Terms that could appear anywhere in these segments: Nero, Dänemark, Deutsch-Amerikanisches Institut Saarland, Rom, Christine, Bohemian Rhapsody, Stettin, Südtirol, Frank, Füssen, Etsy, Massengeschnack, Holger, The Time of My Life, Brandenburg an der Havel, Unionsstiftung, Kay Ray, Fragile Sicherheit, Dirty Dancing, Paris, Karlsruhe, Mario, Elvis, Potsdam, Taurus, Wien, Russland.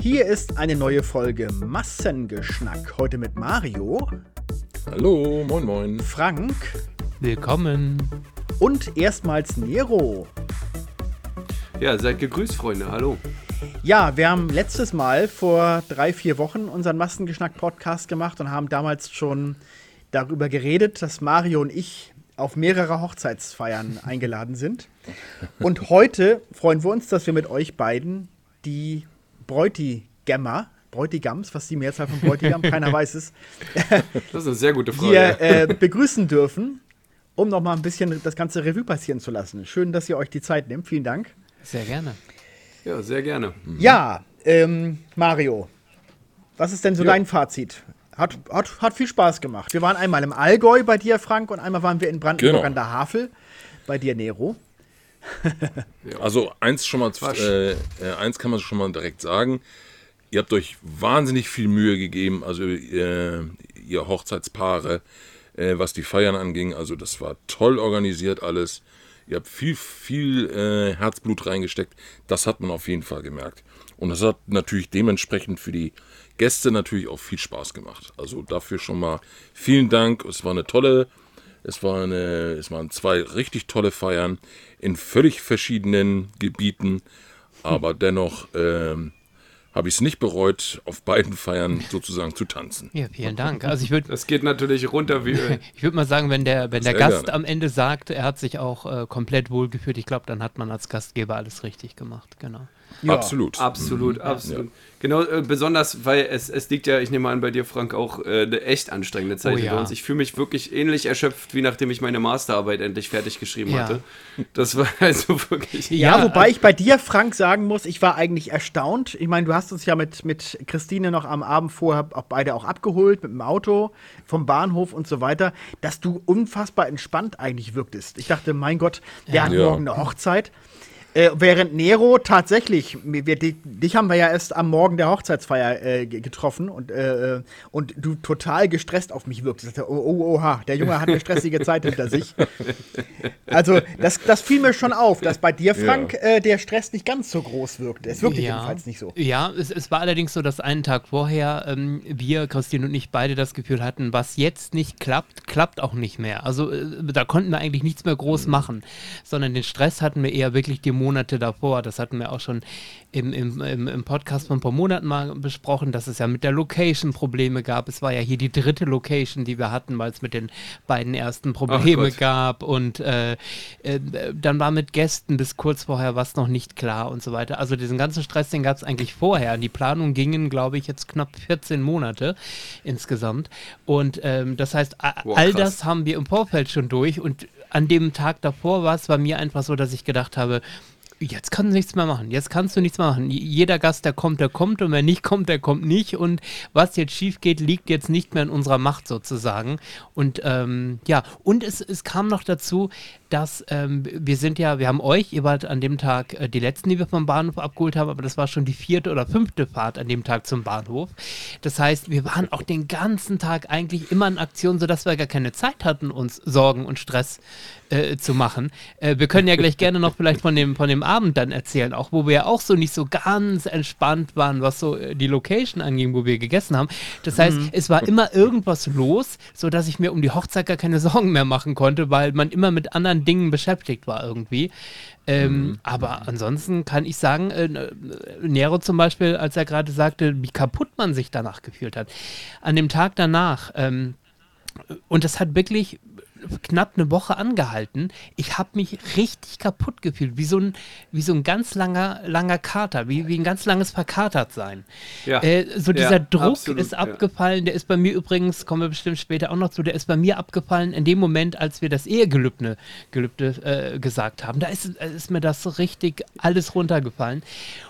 Hier ist eine neue Folge Massengeschnack. Heute mit Mario. Hallo, moin moin. Frank. Willkommen. Und erstmals Nero. Ja, seid gegrüßt, Freunde. Hallo. Ja, wir haben letztes Mal vor 3-4 Wochen unseren Massengeschnack-Podcast gemacht und haben damals schon darüber geredet, dass Mario und ich auf mehrere Hochzeitsfeiern eingeladen sind. Und heute freuen wir uns, dass wir mit euch beiden die Bräutigams, was die Mehrzahl von Bräutigam, keiner weiß es. Das ist eine sehr gute Frage. Wir begrüßen dürfen, um noch mal ein bisschen das ganze Revue passieren zu lassen. Schön, dass ihr euch die Zeit nehmt. Vielen Dank. Sehr gerne. Ja, sehr gerne. Mhm. Ja, Mario, was ist denn so dein Fazit? Hat viel Spaß gemacht. Wir waren einmal im Allgäu bei dir, Frank, und einmal waren wir in Brandenburg an der Havel bei dir, Nero. Also eins kann man schon mal direkt sagen. Ihr habt euch wahnsinnig viel Mühe gegeben, also ihr Hochzeitspaare, was die Feiern anging. Also das war toll organisiert alles. Ihr habt viel Herzblut reingesteckt. Das hat man auf jeden Fall gemerkt. Und das hat natürlich dementsprechend für die Gäste natürlich auch viel Spaß gemacht. Also dafür schon mal vielen Dank. Es waren 2 richtig tolle Feiern in völlig verschiedenen Gebieten, aber dennoch habe ich es nicht bereut, auf beiden Feiern sozusagen zu tanzen. Ja, vielen Dank. Also das geht natürlich runter wie Öl. Ich würde mal sagen, wenn der Gast am Ende sagt, er hat sich auch komplett wohlgefühlt, ich glaube, dann hat man als Gastgeber alles richtig gemacht, genau. Ja. Absolut. Ja. Genau, besonders, weil es liegt ja, ich nehme an, bei dir, Frank, auch eine echt anstrengende Zeit hinter uns. Ich fühle mich wirklich ähnlich erschöpft, wie nachdem ich meine Masterarbeit endlich fertig geschrieben hatte. Das war also wirklich... Ja, wobei ich bei dir, Frank, sagen muss, ich war eigentlich erstaunt. Ich meine, du hast uns ja mit Christine noch am Abend vorher beide abgeholt, mit dem Auto, vom Bahnhof und so weiter, dass du unfassbar entspannt eigentlich wirktest. Ich dachte, mein Gott, der hat morgen eine Hochzeit. Während Nero tatsächlich, dich haben wir ja erst am Morgen der Hochzeitsfeier getroffen und du total gestresst auf mich wirkst. Ich dachte, oha, der Junge hat eine stressige Zeit hinter sich. Also das fiel mir schon auf, dass bei dir, Frank, der Stress nicht ganz so groß wirkte. Es wirkte jedenfalls nicht so. Ja, es war allerdings so, dass einen Tag vorher wir, Christine und ich, beide das Gefühl hatten, was jetzt nicht klappt, klappt auch nicht mehr. Also da konnten wir eigentlich nichts mehr groß machen, sondern den Stress hatten wir eher wirklich die Monate davor. Das hatten wir auch schon im Podcast von ein paar Monaten mal besprochen, dass es ja mit der Location Probleme gab. Es war ja hier die 3. Location, die wir hatten, weil es mit den beiden ersten Probleme gab. Und dann war mit Gästen bis kurz vorher was noch nicht klar und so weiter. Also diesen ganzen Stress, den gab es eigentlich vorher. Die Planung gingen, glaube ich, jetzt knapp 14 Monate insgesamt. Und das heißt, all das haben wir im Vorfeld schon durch. Und an dem Tag davor war es bei mir einfach so, dass ich gedacht habe, jetzt kannst du nichts mehr machen, jetzt kannst du nichts mehr machen. Jeder Gast, der kommt und wer nicht kommt, der kommt nicht. Und was jetzt schief geht, liegt jetzt nicht mehr in unserer Macht sozusagen. Und und es kam noch dazu, dass wir haben euch, ihr wart an dem Tag die letzten, die wir vom Bahnhof abgeholt haben, aber das war schon die 4. oder 5. Fahrt an dem Tag zum Bahnhof. Das heißt, wir waren auch den ganzen Tag eigentlich immer in Aktion, sodass wir gar keine Zeit hatten, uns Sorgen und Stress zu machen. Wir können ja gleich gerne noch vielleicht von dem Abend dann erzählen, auch wo wir ja auch so nicht so ganz entspannt waren, was so die Location anging, wo wir gegessen haben. Das heißt, es war immer irgendwas los, sodass ich mir um die Hochzeit gar keine Sorgen mehr machen konnte, weil man immer mit anderen Dingen beschäftigt war irgendwie. Aber ansonsten kann ich sagen, Nero zum Beispiel, als er gerade sagte, wie kaputt man sich danach gefühlt hat. An dem Tag danach, und das hat wirklich knapp eine Woche angehalten, ich habe mich richtig kaputt gefühlt, wie so ein ganz langer Kater, wie ein ganz langes Verkatertsein. Ja. Dieser Druck ist abgefallen, der ist bei mir übrigens, kommen wir bestimmt später auch noch zu, der ist bei mir abgefallen in dem Moment, als wir das Ehegelübde gesagt haben. Da ist mir das so richtig alles runtergefallen.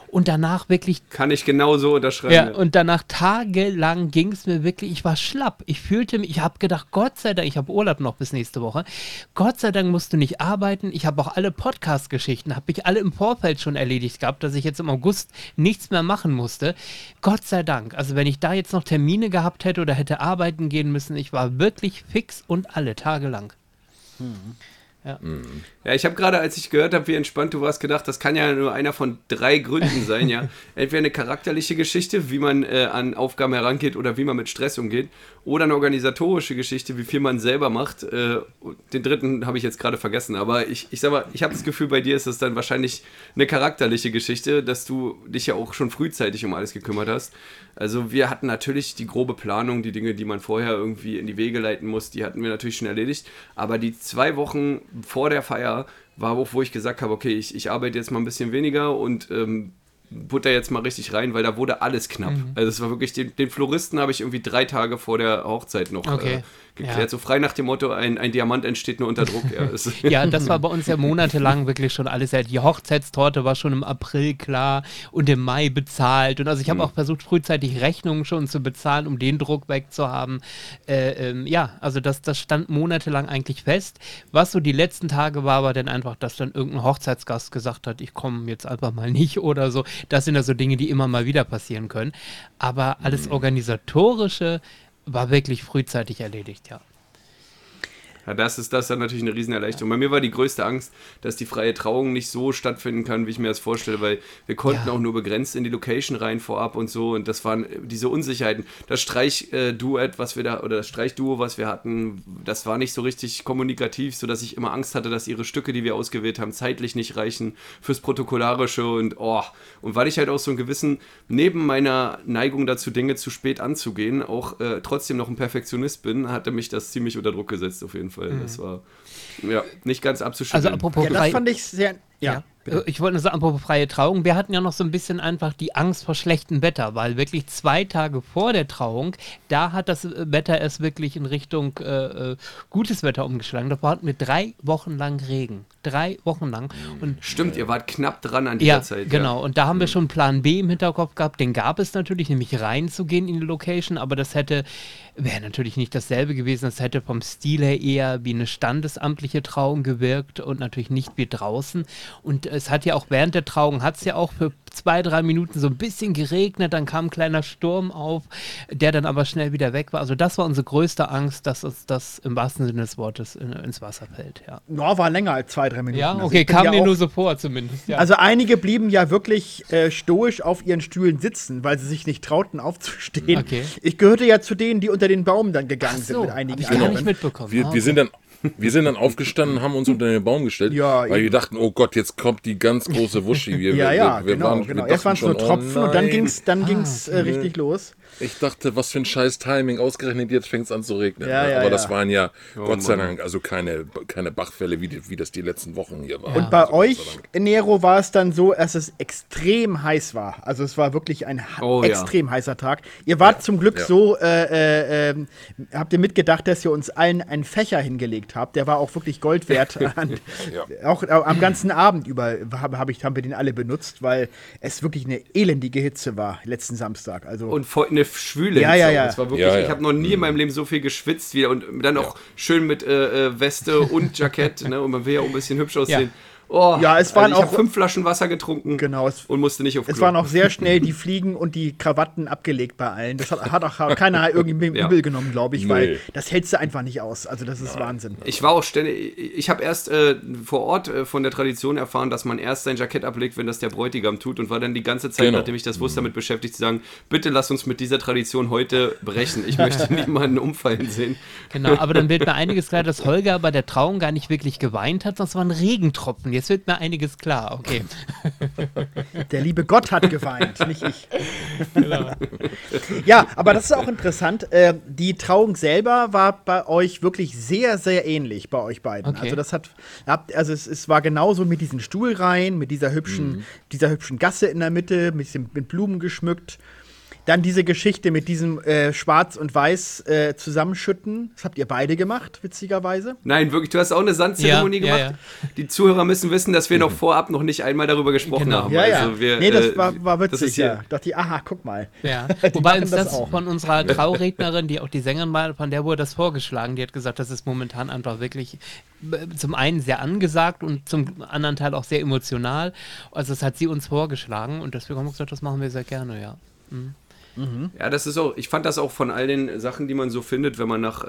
Und danach wirklich... Kann ich genauso unterschreiben. Ja, und danach tagelang ging es mir wirklich, ich war schlapp. Ich fühlte mich, ich habe gedacht, Gott sei Dank, ich habe Urlaub noch bis nächste Woche. Gott sei Dank musst du nicht arbeiten. Ich habe auch alle Podcast-Geschichten, habe ich alle im Vorfeld schon erledigt gehabt, dass ich jetzt im August nichts mehr machen musste. Gott sei Dank. Also wenn ich da jetzt noch Termine gehabt hätte oder hätte arbeiten gehen müssen, ich war wirklich fix und alle tagelang. Ja, ja, ich habe gerade, als ich gehört habe, wie entspannt du warst, gedacht, das kann ja nur einer von drei Gründen sein, ja. Entweder eine charakterliche Geschichte, wie man an Aufgaben herangeht oder wie man mit Stress umgeht, oder eine organisatorische Geschichte, wie viel man selber macht. Den dritten habe ich jetzt gerade vergessen, aber ich sag mal, ich habe das Gefühl, bei dir ist das dann wahrscheinlich eine charakterliche Geschichte, dass du dich ja auch schon frühzeitig um alles gekümmert hast. Also wir hatten natürlich die grobe Planung, die Dinge, die man vorher irgendwie in die Wege leiten muss, die hatten wir natürlich schon erledigt, aber die 2 Wochen vor der Feier war, wo ich gesagt habe, okay, ich arbeite jetzt mal ein bisschen weniger und butter jetzt mal richtig rein, weil da wurde alles knapp. Mhm. Also es war wirklich, den Floristen habe ich irgendwie 3 Tage vor der Hochzeit noch geklärt. Ja. So frei nach dem Motto, ein Diamant entsteht nur unter Druck. Ja, ja, das war bei uns ja monatelang wirklich schon alles. Die Hochzeitstorte war schon im April klar und im Mai bezahlt. Und also ich habe auch versucht, frühzeitig Rechnungen schon zu bezahlen, um den Druck wegzuhaben. Ja, also das stand monatelang eigentlich fest. Was so die letzten Tage war, war dann einfach, dass dann irgendein Hochzeitsgast gesagt hat, ich komme jetzt einfach mal nicht oder so. Das sind ja so Dinge, die immer mal wieder passieren können. Aber alles Organisatorische war wirklich frühzeitig erledigt, ja. Ja, das ist dann natürlich eine Riesenerleichterung. Bei mir war die größte Angst, dass die freie Trauung nicht so stattfinden kann, wie ich mir das vorstelle, weil wir konnten auch nur begrenzt in die Location rein vorab und so, und das waren diese Unsicherheiten. Das Streichduett, was wir da, oder das Streichduo, was wir hatten, das war nicht so richtig kommunikativ, sodass ich immer Angst hatte, dass ihre Stücke, die wir ausgewählt haben, zeitlich nicht reichen fürs Protokollarische und weil ich halt auch so einen gewissen, neben meiner Neigung dazu, Dinge zu spät anzugehen, auch trotzdem noch ein Perfektionist bin, hatte mich das ziemlich unter Druck gesetzt, auf jeden Fall. Das war nicht ganz abzuschütteln. Also apropos das fand ich sehr... Ja. Ich wollte nur sagen, apropos freie Trauung, wir hatten ja noch so ein bisschen einfach die Angst vor schlechtem Wetter, weil wirklich 2 Tage vor der Trauung, da hat das Wetter erst wirklich in Richtung gutes Wetter umgeschlagen. Davor hatten wir 3 Wochen lang Regen. 3 Wochen lang. Und stimmt, ihr wart knapp dran an dieser Zeit. Genau. Ja, genau. Und da haben wir schon Plan B im Hinterkopf gehabt. Den gab es natürlich, nämlich reinzugehen in die Location, aber das wäre natürlich nicht dasselbe gewesen. Das hätte vom Stil her eher wie eine standesamtliche Trauung gewirkt und natürlich nicht wie draußen. Und es hat ja auch während der Trauung, hat es ja auch für 2-3 Minuten so ein bisschen geregnet, dann kam ein kleiner Sturm auf, der dann aber schnell wieder weg war. Also das war unsere größte Angst, dass uns das im wahrsten Sinne des Wortes ins Wasser fällt. Ja, war länger als 2-3 Minuten. Ja, okay, also kam mir nur so vor zumindest. Ja. Also einige blieben ja wirklich stoisch auf ihren Stühlen sitzen, weil sie sich nicht trauten aufzustehen. Okay. Ich gehörte ja zu denen, die unter den Baum dann gegangen sind mit einigen anderen. Gar nicht mitbekommen. Wir sind dann... Wir sind dann aufgestanden, haben uns unter den Baum gestellt, weil wir dachten, oh Gott, jetzt kommt die ganz große Wuschi. Wir waren. Erst waren es nur Tropfen und dann ging es richtig los. Ich dachte, was für ein scheiß Timing, ausgerechnet jetzt fängt es an zu regnen. Aber das waren Gott sei Dank also keine Bachfälle, wie das die letzten Wochen hier war. Und bei euch, Nero, war es dann so, dass es extrem heiß war. Also es war wirklich ein extrem heißer Tag. Ihr wart zum Glück so, habt ihr mitgedacht, dass ihr uns allen einen Fächer hingelegt habt. Der war auch wirklich Gold wert. Auch am ganzen Abend über haben wir den alle benutzt, weil es wirklich eine elendige Hitze war letzten Samstag. Also und voll eine schwüle Hitze. Das war wirklich, ich habe noch nie in meinem Leben so viel geschwitzt wie und dann auch schön mit Weste und Jackett, ne? Und man will ja auch ein bisschen hübsch aussehen. Oh, ja, es waren ich habe 5 Flaschen Wasser getrunken und musste nicht auf Klo. Es waren auch sehr schnell die Fliegen und die Krawatten abgelegt bei allen. Das hat auch keiner irgendwie übel genommen, glaube ich, weil das hältst du einfach nicht aus. Also das ist Wahnsinn. Ich war auch ständig, ich habe erst vor Ort von der Tradition erfahren, dass man erst sein Jackett ablegt, wenn das der Bräutigam tut, und war dann die ganze Zeit, nachdem ich das wusste, damit beschäftigt zu sagen, bitte lass uns mit dieser Tradition heute brechen. Ich möchte niemanden umfallen sehen. Genau, aber dann wird mir einiges klar, dass Holger bei der Trauung gar nicht wirklich geweint hat, sonst waren Regentropfen. Jetzt wird mir einiges klar, okay. Der liebe Gott hat geweint, nicht ich. Genau. Ja, aber das ist auch interessant. Die Trauung selber war bei euch wirklich sehr, sehr ähnlich, bei euch beiden. Okay. Also das es war genauso mit diesen Stuhlreihen, mit dieser hübschen Gasse in der Mitte, mit Blumen geschmückt. Dann diese Geschichte mit diesem Schwarz und Weiß zusammenschütten. Das habt ihr beide gemacht, witzigerweise. Nein, wirklich, du hast auch eine Sandzeremonie gemacht. Ja. Die Zuhörer müssen wissen, dass wir noch vorab noch nicht einmal darüber gesprochen haben. Ja, ja. Also das war witzig, dachte ich, aha, guck mal. Ja. Wobei uns das von unserer Traurednerin, die auch die Sängerin war, von der wurde das vorgeschlagen. Die hat gesagt, das ist momentan einfach wirklich zum einen sehr angesagt und zum anderen Teil auch sehr emotional. Also das hat sie uns vorgeschlagen und deswegen haben wir gesagt, das machen wir sehr gerne, ja. Mhm. Ja, das ist auch, ich fand das auch von all den Sachen, die man so findet, wenn man nach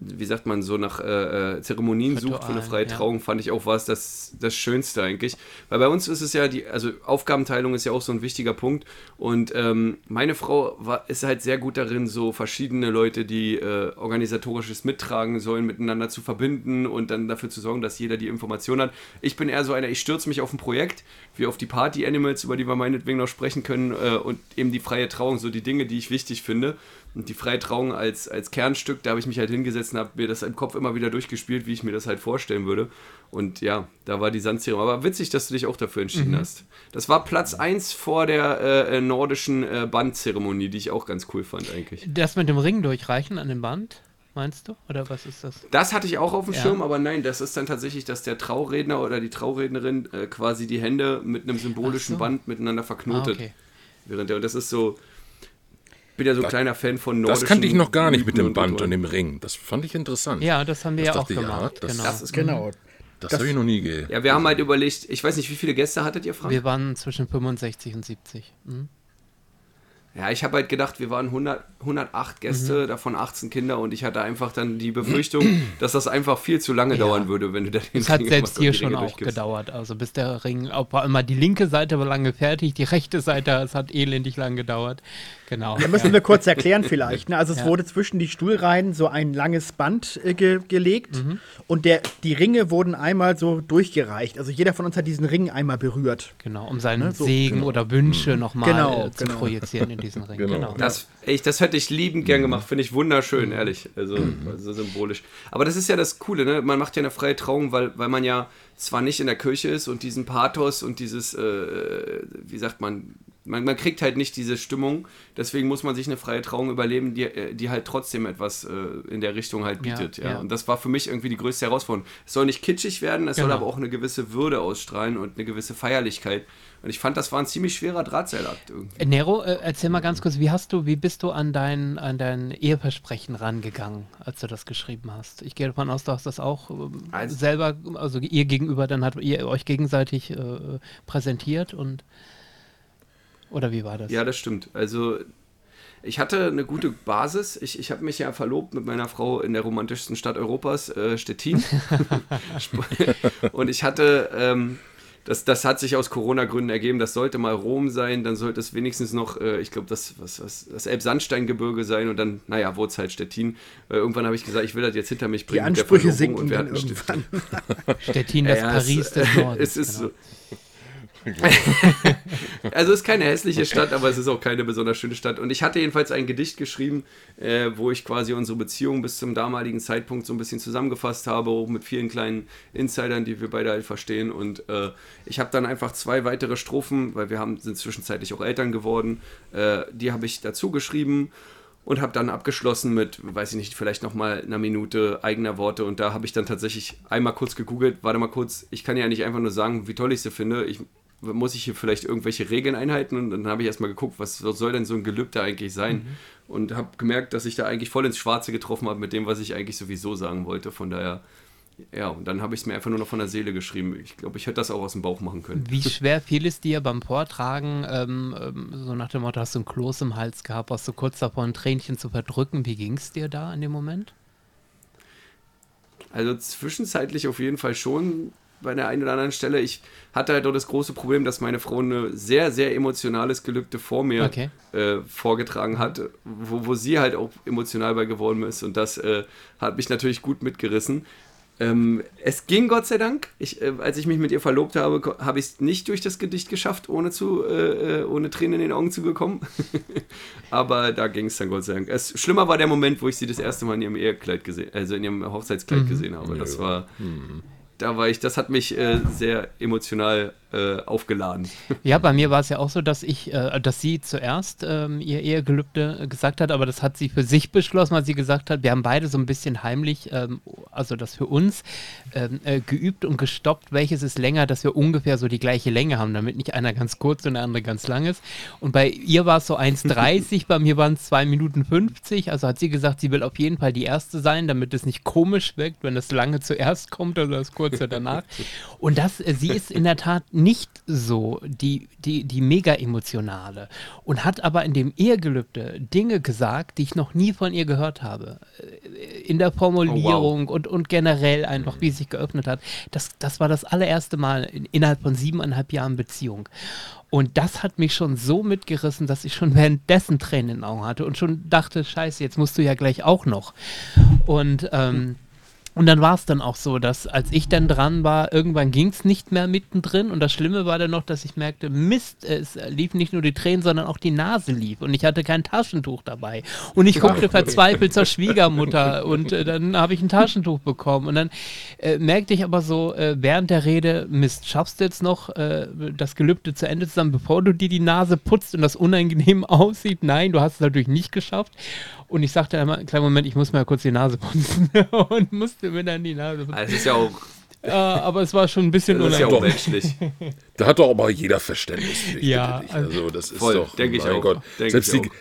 wie sagt man, so nach Zeremonien Ritual sucht für eine freie Trauung, fand ich auch was das Schönste eigentlich. Weil bei uns ist es ja, also Aufgabenteilung ist ja auch so ein wichtiger Punkt. Und meine Frau ist halt sehr gut darin, so verschiedene Leute, die Organisatorisches mittragen sollen, miteinander zu verbinden und dann dafür zu sorgen, dass jeder die Information hat. Ich bin eher so einer, ich stürze mich auf ein Projekt, wie auf die Party Animals, über die wir meinetwegen noch sprechen können, und eben die freie Trauung, so die Dinge, die ich wichtig finde. Und die freie Trauung als Kernstück, da habe ich mich halt hingesetzt und habe mir das im Kopf immer wieder durchgespielt, wie ich mir das halt vorstellen würde. Und ja, da war die Sandserum. Aber witzig, dass du dich auch dafür entschieden hast. Das war Platz 1 vor der nordischen Bandzeremonie, die ich auch ganz cool fand eigentlich. Das mit dem Ring durchreichen an dem Band, meinst du? Oder was ist das? Das hatte ich auch auf dem Schirm, aber nein, das ist dann tatsächlich, dass der Trauredner oder die Traurednerin quasi die Hände mit einem symbolischen Band miteinander verknotet. Ah, okay. Und das ist so... Ich bin ja so ein kleiner Fan von nordischen... Das kannte ich noch gar nicht mit dem Band und dem Ring. Das fand ich interessant. Ja, das haben wir das ja auch gemacht. Ja, das ist genau. Das habe ich noch nie gehört. Ja, wir haben halt überlegt, ich weiß nicht, wie viele Gäste hattet ihr, Frank? Wir waren zwischen 65 und 70. Mhm. Ja, ich habe halt gedacht, wir waren 108 Gäste, davon 18 Kinder, und ich hatte einfach dann die Befürchtung, dass das einfach viel zu lange dauern würde, wenn du da den Ring... Das hat selbst hier schon auch gedauert, also bis der Ring, war immer die linke Seite war lange fertig, die rechte Seite, es hat elendig lang gedauert, genau. Da müssen wir kurz erklären vielleicht, ne? Also es wurde zwischen die Stuhlreihen so ein langes Band gelegt und die Ringe wurden einmal so durchgereicht, also jeder von uns hat diesen Ring einmal berührt. Genau, um seinen Segen oder Wünsche nochmal zu projizieren in diesen Ring. Genau. Das hätte ich liebend gern gemacht, finde ich wunderschön, ehrlich, also symbolisch. Aber das ist ja das Coole, ne? Man macht ja eine freie Trauung, weil man ja zwar nicht in der Kirche ist und diesen Pathos und dieses, wie sagt man kriegt halt nicht diese Stimmung, deswegen muss man sich eine freie Trauung überleben, die halt trotzdem etwas in der Richtung halt bietet. Ja. Und das war für mich irgendwie die größte Herausforderung. Es soll nicht kitschig werden, es soll aber auch eine gewisse Würde ausstrahlen und eine gewisse Feierlichkeit. Und ich fand, das war ein ziemlich schwerer Drahtseilakt irgendwie. Nero, erzähl mal ganz kurz, wie bist du an dein Eheversprechen rangegangen, als du das geschrieben hast? Ich gehe davon aus, dass das auch selber, also ihr gegenüber, dann habt ihr euch gegenseitig präsentiert und oder wie war das? Ja, das stimmt. Also ich hatte eine gute Basis. Ich habe mich ja verlobt mit meiner Frau in der romantischsten Stadt Europas, Stettin. Und ich hatte... Das hat sich aus Corona-Gründen ergeben. Das sollte mal Rom sein, dann sollte es wenigstens noch, ich glaube, das Elbsandsteingebirge sein und dann, naja, wurde es halt Stettin. Irgendwann habe ich gesagt, ich will das jetzt hinter mich bringen. Die Ansprüche sinken und werden Stettin. Stettin, das Paris des Nordens. Es ist so. Also es ist keine hässliche Stadt, aber es ist auch keine besonders schöne Stadt. Und ich hatte jedenfalls ein Gedicht geschrieben, wo ich quasi unsere Beziehung bis zum damaligen Zeitpunkt so ein bisschen zusammengefasst habe, auch mit vielen kleinen Insidern, die wir beide halt verstehen. Und ich habe dann einfach 2 weitere Strophen, weil wir sind zwischenzeitlich auch Eltern geworden, die habe ich dazu geschrieben und habe dann abgeschlossen mit, weiß ich nicht, vielleicht nochmal einer Minute eigener Worte. Und da habe ich dann tatsächlich einmal kurz gegoogelt, warte mal kurz, ich kann ja nicht einfach nur sagen, wie toll ich sie finde, muss ich hier vielleicht irgendwelche Regeln einhalten? Und dann habe ich erstmal geguckt, was soll denn so ein Gelübde eigentlich sein? Und habe gemerkt, dass ich da eigentlich voll ins Schwarze getroffen habe mit dem, was ich eigentlich sowieso sagen wollte. Von daher, ja, und dann habe ich es mir einfach nur noch von der Seele geschrieben. Ich glaube, ich hätte das auch aus dem Bauch machen können. Wie schwer fiel es dir beim Vortragen, so nach dem Motto, hast du ein Kloß im Hals gehabt, warst du kurz davor, ein Tränchen zu verdrücken. Wie ging es dir da in dem Moment? Also zwischenzeitlich auf jeden Fall schon. Bei der einen oder anderen Stelle. Ich hatte halt auch das große Problem, dass meine Frau ein sehr, sehr emotionales Gelübde vor mir vorgetragen hat, wo sie halt auch emotional bei geworden ist. Und das hat mich natürlich gut mitgerissen. Es ging Gott sei Dank. Als ich mich mit ihr verlobt habe, habe ich es nicht durch das Gedicht geschafft, ohne Tränen in den Augen zu bekommen. Aber da ging es dann Gott sei Dank. Schlimmer war der Moment, wo ich sie das erste Mal in ihrem Ehekleid gesehen, also in ihrem Hochzeitskleid gesehen habe. Ja, das war... Das hat mich sehr emotional aufgeladen. Ja, bei mir war es ja auch so, dass sie zuerst ihr Ehegelübde gesagt hat, aber das hat sie für sich beschlossen, weil sie gesagt hat, wir haben beide so ein bisschen heimlich, also das für uns, geübt und gestoppt, welches ist länger, dass wir ungefähr so die gleiche Länge haben, damit nicht einer ganz kurz und der andere ganz lang ist. Und bei ihr war es so 1,30, bei mir waren es 2 Minuten 50, also hat sie gesagt, sie will auf jeden Fall die Erste sein, damit es nicht komisch wirkt, wenn das Lange zuerst kommt oder das Kurze danach. Und sie ist in der Tat nicht so die mega emotionale und hat aber in dem Ehegelübde Dinge gesagt, die ich noch nie von ihr gehört habe. In der Formulierung und generell einfach, wie es sich geöffnet hat. Das war das allererste Mal innerhalb von 7,5 Jahren Beziehung. Und das hat mich schon so mitgerissen, dass ich schon währenddessen Tränen in den Augen hatte und schon dachte, scheiße, jetzt musst du ja gleich auch noch. Und dann war es dann auch so, dass als ich dann dran war, irgendwann ging es nicht mehr mittendrin. Und das Schlimme war dann noch, dass ich merkte, Mist, es lief nicht nur die Tränen, sondern auch die Nase lief. Und ich hatte kein Taschentuch dabei. Und ich guckte verzweifelt zur Schwiegermutter und dann habe ich ein Taschentuch bekommen. Und dann merkte ich aber so während der Rede, Mist, schaffst du jetzt noch das Gelübde zu Ende zusammen, bevor du dir die Nase putzt und das unangenehm aussieht? Nein, du hast es natürlich nicht geschafft. Und ich sagte einmal, kleinen Moment, ich muss mal kurz die Nase putzen und musste mir dann die Nase putzen. Es ist ja auch... aber es war schon ein bisschen unangenehm. Das ist ja auch menschlich. Da hat doch aber jeder Verständnis für dich. Ja, also das ist voll, doch, Gott.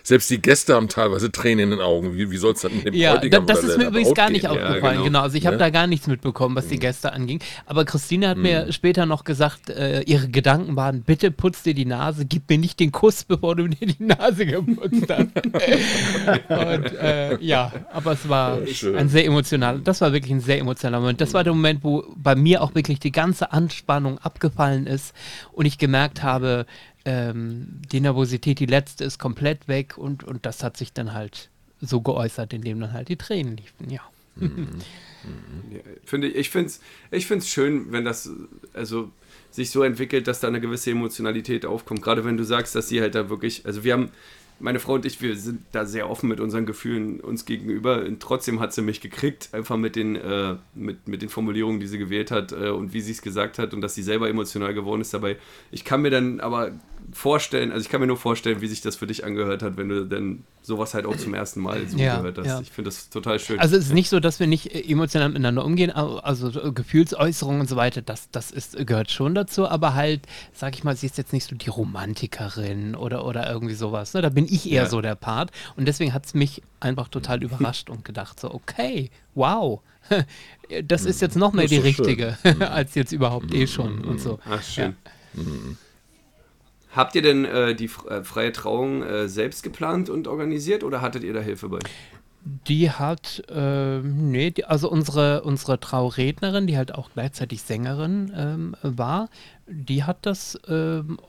Selbst die Gäste haben teilweise Tränen in den Augen. Wie soll es dann mit dem Bräutigam oder der Braut gehen? Ja, das ist mir übrigens gar nicht aufgefallen. Ja, genau. Also ich habe da gar nichts mitbekommen, was die Gäste anging. Aber Christine hat mir später noch gesagt, ihre Gedanken waren, bitte putz dir die Nase, gib mir nicht den Kuss, bevor du mir die Nase geputzt hast. Und aber es war wirklich ein sehr emotionaler Moment. Das war der Moment, wo bei mir auch wirklich die ganze Anspannung abgefallen ist und ich gemerkt habe, die Nervosität, die letzte, ist komplett weg und das hat sich dann halt so geäußert, indem dann halt die Tränen liefen, ja. Ja, ich find's schön, wenn das sich so entwickelt, dass da eine gewisse Emotionalität aufkommt, gerade wenn du sagst, dass sie halt da wirklich, also wir haben, meine Frau und ich, wir sind da sehr offen mit unseren Gefühlen uns gegenüber. Und trotzdem hat sie mich gekriegt, einfach mit den Formulierungen, die sie gewählt hat und wie sie es gesagt hat und dass sie selber emotional geworden ist dabei. Ich kann mir dann aber vorstellen, wie sich das für dich angehört hat, wenn du dann sowas halt auch zum ersten Mal so gehört hast. Ja. Ich finde das total schön. Also es ist nicht so, dass wir nicht emotional miteinander umgehen, also Gefühlsäußerungen und so weiter, gehört schon dazu, aber halt, sag ich mal, sie ist jetzt nicht so die Romantikerin oder irgendwie sowas. Ne? Da bin ich eher so der Part und deswegen hat es mich einfach total überrascht und gedacht so, okay, wow, das ist jetzt noch mehr die richtige, als jetzt überhaupt schon und so. Ach, schön. Ja. Habt ihr denn die freie Trauung selbst geplant und organisiert oder hattet ihr da Hilfe bei? Die hat, unsere Traurednerin, die halt auch gleichzeitig Sängerin war, die hat das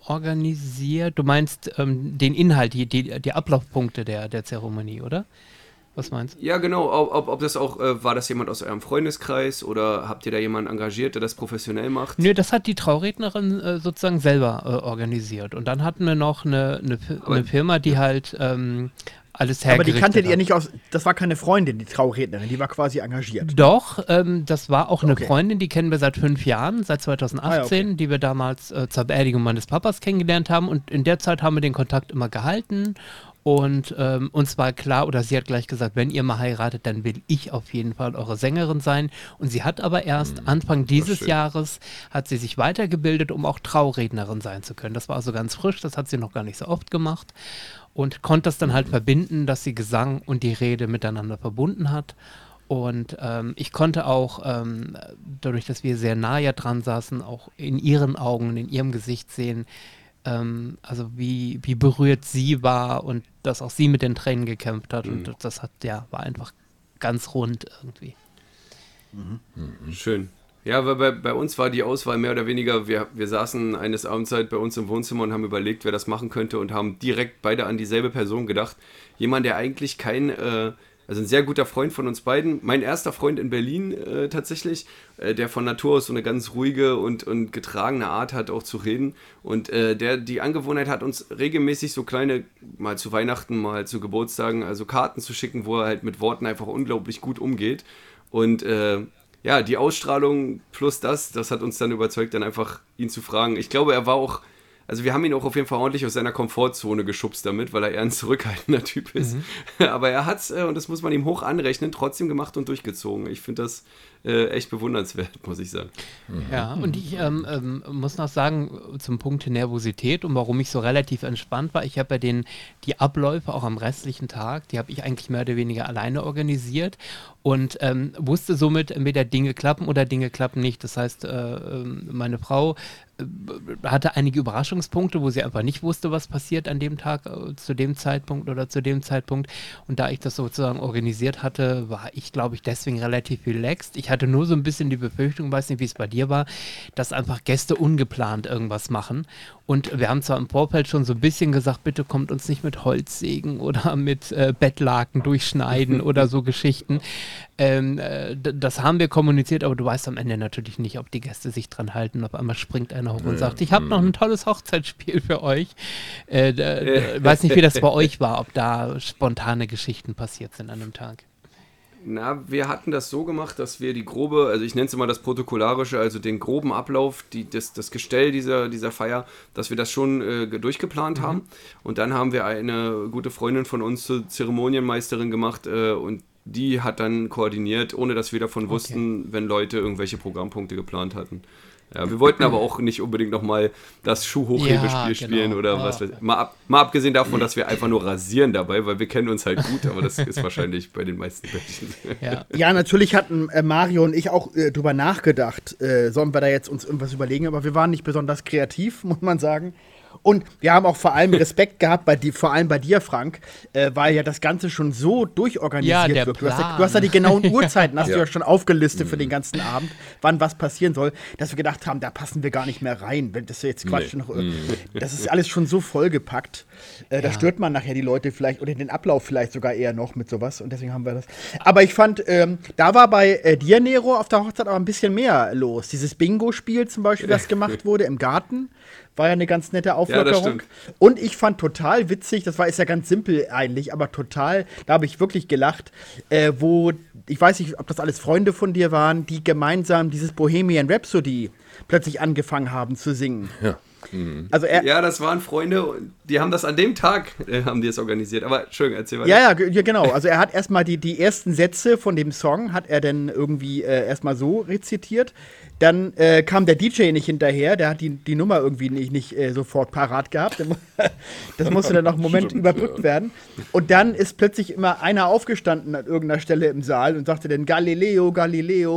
organisiert. Du meinst den Inhalt, die Ablaufpunkte der Zeremonie, oder? Was meinst du? Ja, genau. Ob das auch, war das jemand aus eurem Freundeskreis oder habt ihr da jemanden engagiert, der das professionell macht? Nö, das hat die Traurednerin sozusagen selber organisiert. Und dann hatten wir noch eine Firma, die halt alles hergerichtet. Aber die kanntet ihr nicht aus, das war keine Freundin, die Traurednerin, die war quasi engagiert. Doch, das war auch eine Freundin, die kennen wir seit 5 Jahren, seit 2018, die wir damals zur Beerdigung meines Papas kennengelernt haben. Und in der Zeit haben wir den Kontakt immer gehalten. Und uns war klar, oder sie hat gleich gesagt, wenn ihr mal heiratet, dann will ich auf jeden Fall eure Sängerin sein. Und sie hat aber erst Anfang dieses Jahres, hat sie sich weitergebildet, um auch Traurednerin sein zu können. Das war also ganz frisch, das hat sie noch gar nicht so oft gemacht. Und konnte das dann halt verbinden, dass sie Gesang und die Rede miteinander verbunden hat. Und ich konnte auch, dadurch, dass wir sehr nah ja dran saßen, auch in ihren Augen, in ihrem Gesicht sehen, also wie berührt sie war und dass auch sie mit den Tränen gekämpft hat und das hat war einfach ganz rund irgendwie. Schön. Ja, weil bei uns war die Auswahl mehr oder weniger, wir saßen eines Abends halt bei uns im Wohnzimmer und haben überlegt, wer das machen könnte und haben direkt beide an dieselbe Person gedacht. Jemand, der eigentlich ein sehr guter Freund von uns beiden, mein erster Freund in Berlin tatsächlich, der von Natur aus so eine ganz ruhige und getragene Art hat, auch zu reden. Und der die Angewohnheit hat, uns regelmäßig so kleine, mal zu Weihnachten, mal zu Geburtstagen, also Karten zu schicken, wo er halt mit Worten einfach unglaublich gut umgeht. Und die Ausstrahlung plus das hat uns dann überzeugt, dann einfach ihn zu fragen. Ich glaube, er war auch... Also wir haben ihn auch auf jeden Fall ordentlich aus seiner Komfortzone geschubst damit, weil er eher ein zurückhaltender Typ ist. Aber er hat's, und das muss man ihm hoch anrechnen, trotzdem gemacht und durchgezogen. Ich finde das echt bewundernswert, muss ich sagen. Ja, und ich muss noch sagen, zum Punkt Nervosität und warum ich so relativ entspannt war, ich habe ja die Abläufe auch am restlichen Tag, die habe ich eigentlich mehr oder weniger alleine organisiert und wusste somit, entweder Dinge klappen oder Dinge klappen nicht. Das heißt, meine Frau hatte einige Überraschungspunkte, wo sie einfach nicht wusste, was passiert an dem Tag, zu dem Zeitpunkt. Und da ich das sozusagen organisiert hatte, war ich, glaube ich, deswegen relativ relaxed. Ich hatte nur so ein bisschen die Befürchtung, weiß nicht, wie es bei dir war, dass einfach Gäste ungeplant irgendwas machen. Und wir haben zwar im Vorfeld schon so ein bisschen gesagt, bitte kommt uns nicht mit Holzsägen oder mit Bettlaken durchschneiden oder so Geschichten. Das haben wir kommuniziert, aber du weißt am Ende natürlich nicht, ob die Gäste sich dran halten. Auf einmal springt einer hoch und sagt, ich habe noch ein tolles Hochzeitsspiel für euch. Weiß nicht, wie das bei euch war, ob da spontane Geschichten passiert sind an einem Tag. Na, wir hatten das so gemacht, dass wir die grobe, also ich nenne es immer das Protokollarische, also den groben Ablauf, das Gestell dieser Feier, dass wir das schon durchgeplant haben. Und dann haben wir eine gute Freundin von uns zur Zeremonienmeisterin gemacht und die hat dann koordiniert, ohne dass wir davon wussten, wenn Leute irgendwelche Programmpunkte geplant hatten. Ja, wir wollten aber auch nicht unbedingt nochmal das Schuhhochhebespiel spielen oder was weiß ich. Mal abgesehen davon, dass wir einfach nur rasieren dabei, weil wir kennen uns halt gut, aber das ist wahrscheinlich bei den meisten Menschen. Ja, natürlich hatten Mario und ich auch drüber nachgedacht, sollen wir da jetzt uns irgendwas überlegen, aber wir waren nicht besonders kreativ, muss man sagen. Und wir haben auch vor allem Respekt gehabt, vor allem bei dir, Frank, weil ja das Ganze schon so durchorganisiert wird. Du hast ja die genauen Uhrzeiten, hast du ja schon aufgelistet für den ganzen Abend, wann was passieren soll, dass wir gedacht haben, da passen wir gar nicht mehr rein. Das ist jetzt Quatsch. Das ist alles schon so vollgepackt. Da stört man nachher die Leute vielleicht oder den Ablauf vielleicht sogar eher noch mit sowas. Und deswegen haben wir das. Aber ich fand, da war bei dir, Nero, auf der Hochzeit auch ein bisschen mehr los. Dieses Bingo-Spiel zum Beispiel, das gemacht wurde im Garten. War ja eine ganz nette Auflockerung. Ja, und ich fand total witzig, ist ja ganz simpel eigentlich, aber total, da habe ich wirklich gelacht, wo, ich weiß nicht, ob das alles Freunde von dir waren, die gemeinsam dieses Bohemian Rhapsody plötzlich angefangen haben zu singen. Ja. Also das waren Freunde, die haben das an dem Tag, haben die es organisiert, aber schön, erzähl mal. Ja, genau, also er hat erstmal die ersten Sätze von dem Song, hat er dann irgendwie erstmal so rezitiert, dann kam der DJ nicht hinterher, der hat die Nummer irgendwie nicht sofort parat gehabt, das musste dann noch einen Moment überbrückt werden und dann ist plötzlich immer einer aufgestanden an irgendeiner Stelle im Saal und sagte dann Galileo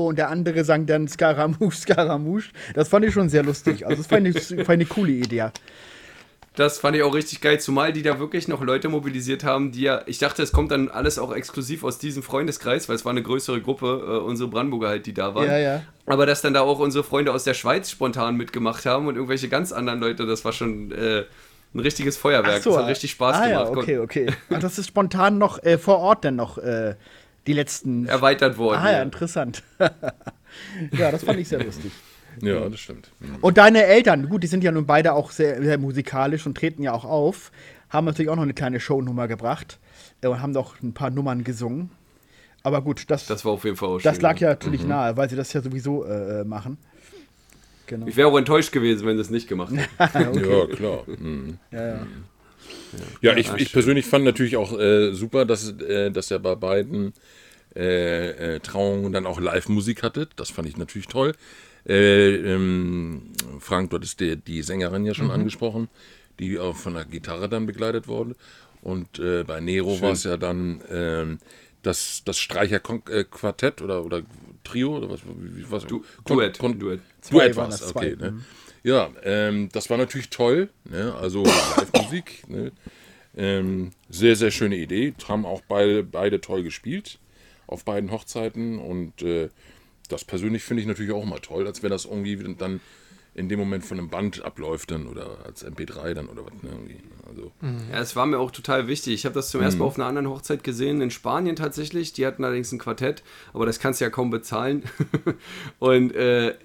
und der andere sang dann Scaramouche, das fand ich schon sehr lustig, also das fand ich coole Idee. Das fand ich auch richtig geil, zumal die da wirklich noch Leute mobilisiert haben, die ja, ich dachte, es kommt dann alles auch exklusiv aus diesem Freundeskreis, weil es war eine größere Gruppe, unsere Brandenburger halt, die da waren. Ja. Aber dass dann da auch unsere Freunde aus der Schweiz spontan mitgemacht haben und irgendwelche ganz anderen Leute, das war schon ein richtiges Feuerwerk. Ach so, das hat richtig Spaß gemacht. Okay. Ach, das ist spontan noch vor Ort dann noch die letzten... Erweitert worden. Interessant. Ja, das fand ich sehr lustig. Ja, das stimmt. Und deine Eltern, gut, die sind ja nun beide auch sehr, sehr musikalisch und treten ja auch auf, haben natürlich auch noch eine kleine Shownummer gebracht und haben noch ein paar Nummern gesungen. Aber gut, das war auf jeden Fall auch schön. Das lag ja natürlich nahe, weil sie das ja sowieso machen. Genau. Ich wäre auch enttäuscht gewesen, wenn sie es nicht gemacht hätten. Ja, klar. Mhm. Ja. Ja, ich persönlich fand natürlich auch super, dass er bei beiden Trauungen dann auch Live-Musik hatte. Das fand ich natürlich toll. Frank, du hattest die Sängerin ja schon angesprochen, die auch von der Gitarre dann begleitet wurde. Und bei Nero war es ja dann das Streicherquartett oder Trio oder was? Duett. Duett war es, okay. Ne? Ja, das war natürlich toll, ne? Also Live-Musik, ne? Sehr, sehr schöne Idee, haben auch beide toll gespielt auf beiden Hochzeiten und das persönlich finde ich natürlich auch mal toll, als wenn das irgendwie dann in dem Moment von einem Band abläuft dann oder als MP3 dann oder was. Ne, also. Ja, es war mir auch total wichtig. Ich habe das zum ersten Mal auf einer anderen Hochzeit gesehen, in Spanien tatsächlich. Die hatten allerdings ein Quartett, aber das kannst du ja kaum bezahlen. Und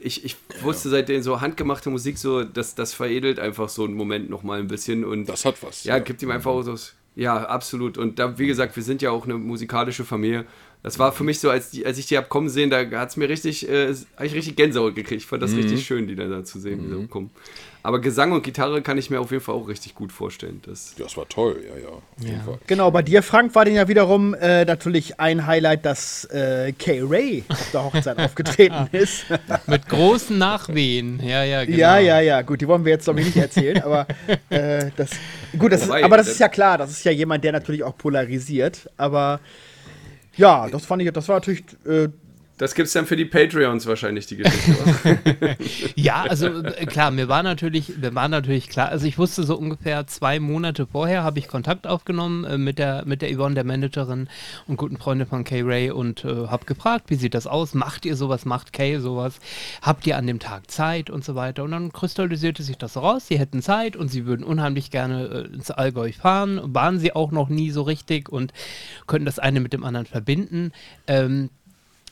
ich wusste seitdem so handgemachte Musik, so das veredelt einfach so einen Moment nochmal ein bisschen. Und das hat was. Ja, gibt ihm einfach auch so... Ja, absolut. Und da, wie gesagt, wir sind ja auch eine musikalische Familie. Das war für mich so, als ich die habe kommen sehen, da hat es mir richtig, habe ich richtig Gänsehaut gekriegt. Ich fand das richtig schön, die da zu sehen, die so kommen. Aber Gesang und Gitarre kann ich mir auf jeden Fall auch richtig gut vorstellen. Das war toll, ja. Auf jeden Fall. Genau, bei dir, Frank, war denn ja wiederum natürlich ein Highlight, dass Kay Ray auf der Hochzeit aufgetreten ist. Mit großen Nachwehen, ja, genau. Ja, gut, die wollen wir jetzt, glaube ich, nicht erzählen, aber das ist ja klar, das ist ja jemand, der natürlich auch polarisiert, aber ja, das fand ich, das war natürlich... Das gibt's dann für die Patreons wahrscheinlich, die Geschichte. Ja, also klar, mir war natürlich klar, also ich wusste so ungefähr 2 Monate vorher, habe ich Kontakt aufgenommen mit der Yvonne, der Managerin und guten Freundin von Kay Ray und habe gefragt, wie sieht das aus, macht ihr sowas, macht Kay sowas, habt ihr an dem Tag Zeit und so weiter, und dann kristallisierte sich das raus, sie hätten Zeit und sie würden unheimlich gerne ins Allgäu fahren, waren sie auch noch nie so richtig und könnten das eine mit dem anderen verbinden,